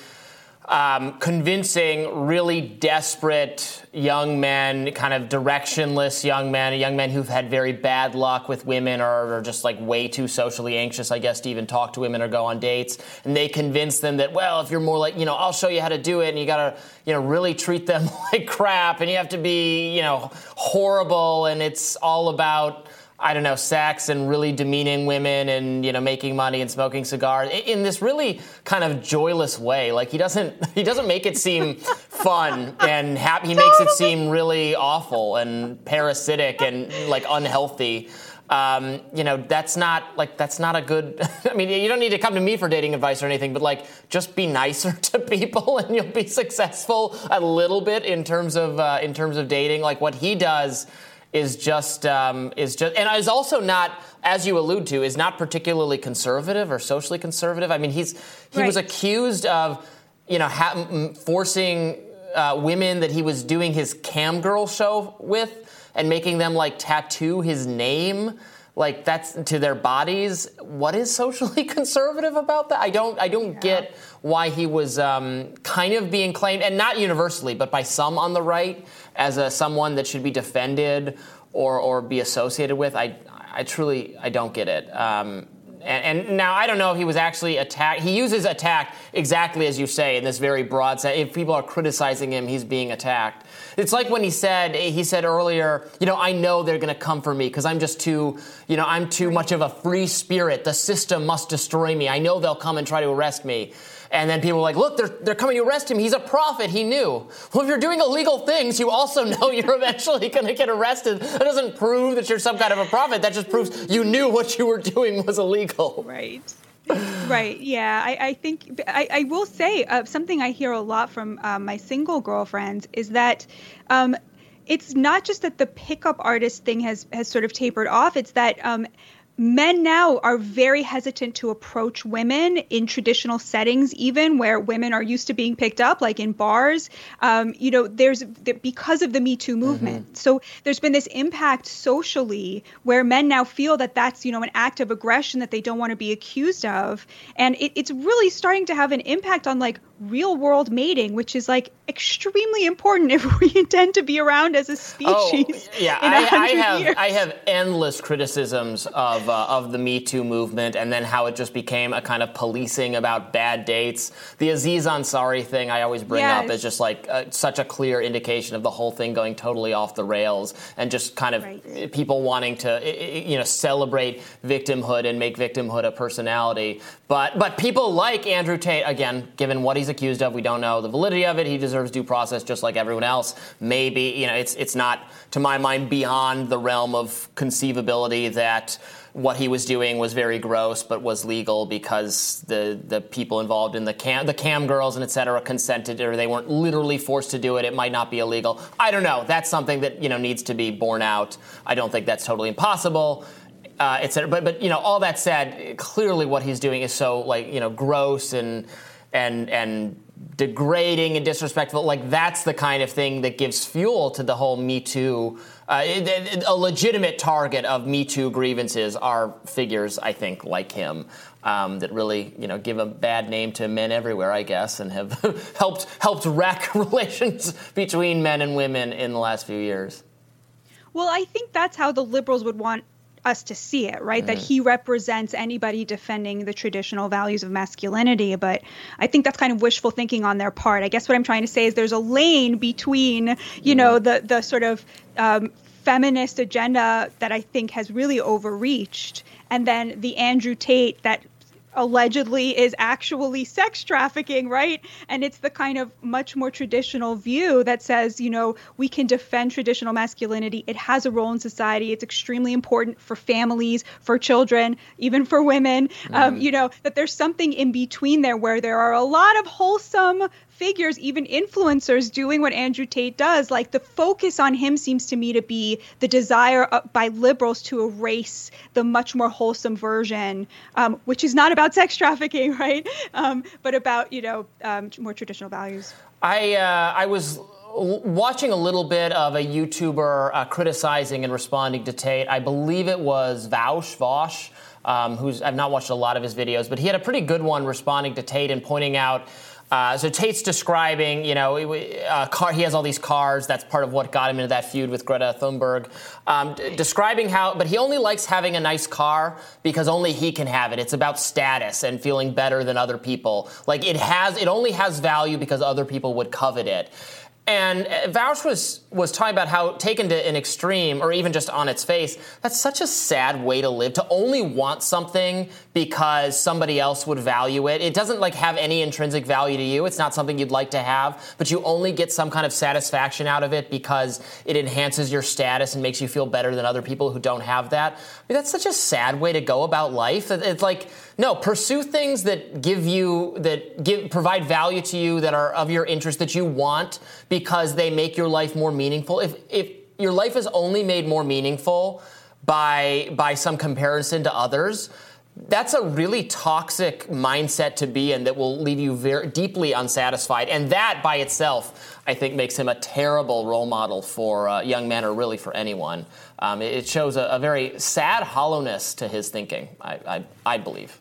Convincing really desperate young men, kind of directionless young men who've had very bad luck with women or are just like way too socially anxious, I guess, to even talk to women or go on dates. And they convince them that, well, if you're more like, I'll show you how to do it, and you got to, really treat them like crap, and you have to be, horrible, and it's all about, sex and really demeaning women and, making money and smoking cigars in this really kind of joyless way. Like, he doesn't make it seem fun and happy. He makes it seem really awful and parasitic and, like, unhealthy. That's not a good, you don't need to come to me for dating advice or anything, but just be nicer to people and you'll be successful a little bit in terms of dating. Like, what he does is just, and is also not, as you allude to, is not particularly conservative or socially conservative. I mean, he was accused of, forcing women that he was doing his cam girl show with and making them tattoo his name, that's to their bodies. What is socially conservative about that? I don't get why he was kind of being claimed, and not universally, but by some on the right, as someone that should be defended or be associated with. I truly don't get it. And now I don't know if he was actually attacked. He uses attack exactly as you say in this very broad sense. If people are criticizing him, he's being attacked. It's like when he said earlier, I know they're going to come for me because I'm just too, I'm too much of a free spirit. The system must destroy me. I know they'll come and try to arrest me. And then people were like, look, they're coming to arrest him. He's a prophet. He knew. Well, if you're doing illegal things, you also know you're eventually going to get arrested. That doesn't prove that you're some kind of a prophet. That just proves you knew what you were doing was illegal. Right. Right. Yeah. I think I will say something I hear a lot from my single girlfriends is that it's not just that the pickup artist thing has sort of tapered off. It's that men now are very hesitant to approach women in traditional settings, even where women are used to being picked up, like in bars, because of the Me Too movement. Mm-hmm. So there's been this impact socially where men now feel that that's, an act of aggression that they don't want to be accused of. And it's really starting to have an impact on real world mating, which is extremely important if we intend to be around as a species. I have endless criticisms of the Me Too movement, and then how it just became a kind of policing about bad dates. The Aziz Ansari thing I always bring up is just such a clear indication of the whole thing going totally off the rails, and just kind of people wanting to celebrate victimhood and make victimhood a personality. But people like Andrew Tate, again, given what he's accused of, we don't know the validity of it. He deserves due process just like everyone else. Maybe, it's not, to my mind, beyond the realm of conceivability that what he was doing was very gross but was legal because the people involved in the cam girls and et cetera consented, or they weren't literally forced to do it. It might not be illegal. I don't know. That's something that, needs to be borne out. I don't think that's totally impossible. Et cetera. But all that said, clearly what he's doing is so gross and degrading and disrespectful. That's the kind of thing that gives fuel to the whole Me Too. A legitimate target of Me Too grievances are figures, I think, like him, that really give a bad name to men everywhere, I guess, and have helped wreck relations between men and women in the last few years. Well, I think that's how the liberals would want us to see it, right? Mm. That he represents anybody defending the traditional values of masculinity. But I think that's kind of wishful thinking on their part. I guess what I'm trying to say is there's a lane between, the sort of feminist agenda that I think has really overreached, and then the Andrew Tate that allegedly is actually sex trafficking, right? And it's the kind of much more traditional view that says, we can defend traditional masculinity. It has a role in society. It's extremely important for families, for children, even for women, that there's something in between there where there are a lot of wholesome figures, even influencers, doing what Andrew Tate does. Like, the focus on him seems to me to be the desire by liberals to erase the much more wholesome version, which is not about sex trafficking, right? But about, more traditional values. I was watching a little bit of a YouTuber criticizing and responding to Tate. I believe it was Vosh, who's, I've not watched a lot of his videos, but he had a pretty good one responding to Tate and pointing out, so Tate's describing, he has all these cars. That's part of what got him into that feud with Greta Thunberg. Describing how, but he only likes having a nice car because only he can have it. It's about status and feeling better than other people. Like, it only has value because other people would covet it. And Vosh was talking about how, taken to an extreme or even just on its face, that's such a sad way to live, to only want something because somebody else would value it. It doesn't, have any intrinsic value to you. It's not something you'd like to have, but you only get some kind of satisfaction out of it because it enhances your status and makes you feel better than other people who don't have that. I mean, that's such a sad way to go about life. It's like, no, pursue things that provide value to you, that are of your interest, that you want, because they make your life more meaningful. If your life is only made more meaningful by some comparison to others, that's a really toxic mindset to be in that will leave you very deeply unsatisfied. And that by itself, I think, makes him a terrible role model for young men, or really for anyone. It shows a very sad hollowness to his thinking, I believe.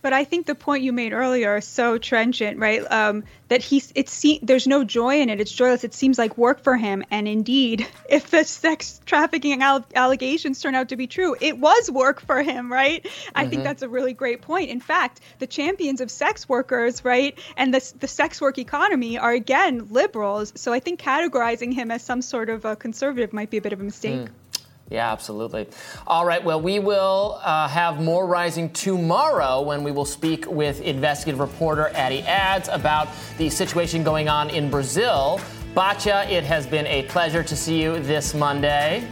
But I think the point you made earlier is so trenchant, right? That there's no joy in it. It's joyless. It seems like work for him. And indeed, if the sex trafficking allegations turn out to be true, it was work for him, right? Mm-hmm. I think that's a really great point. In fact, the champions of sex workers, right, and the sex work economy are, again, liberals. So I think categorizing him as some sort of a conservative might be a bit of a mistake. Mm. Yeah, absolutely. All right. Well, we will have more Rising tomorrow when we will speak with investigative reporter Adi Ads about the situation going on in Brazil. Batya, it has been a pleasure to see you this Monday.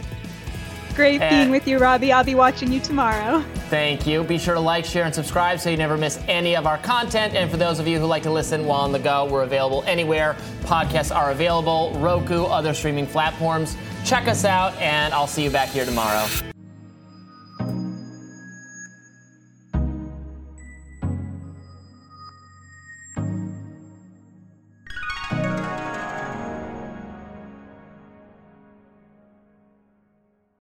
Great being with you, Robbie. I'll be watching you tomorrow. Thank you. Be sure to like, share, and subscribe so you never miss any of our content. And for those of you who like to listen while on the go, we're available anywhere podcasts are available, Roku, other streaming platforms. Check us out, and I'll see you back here tomorrow.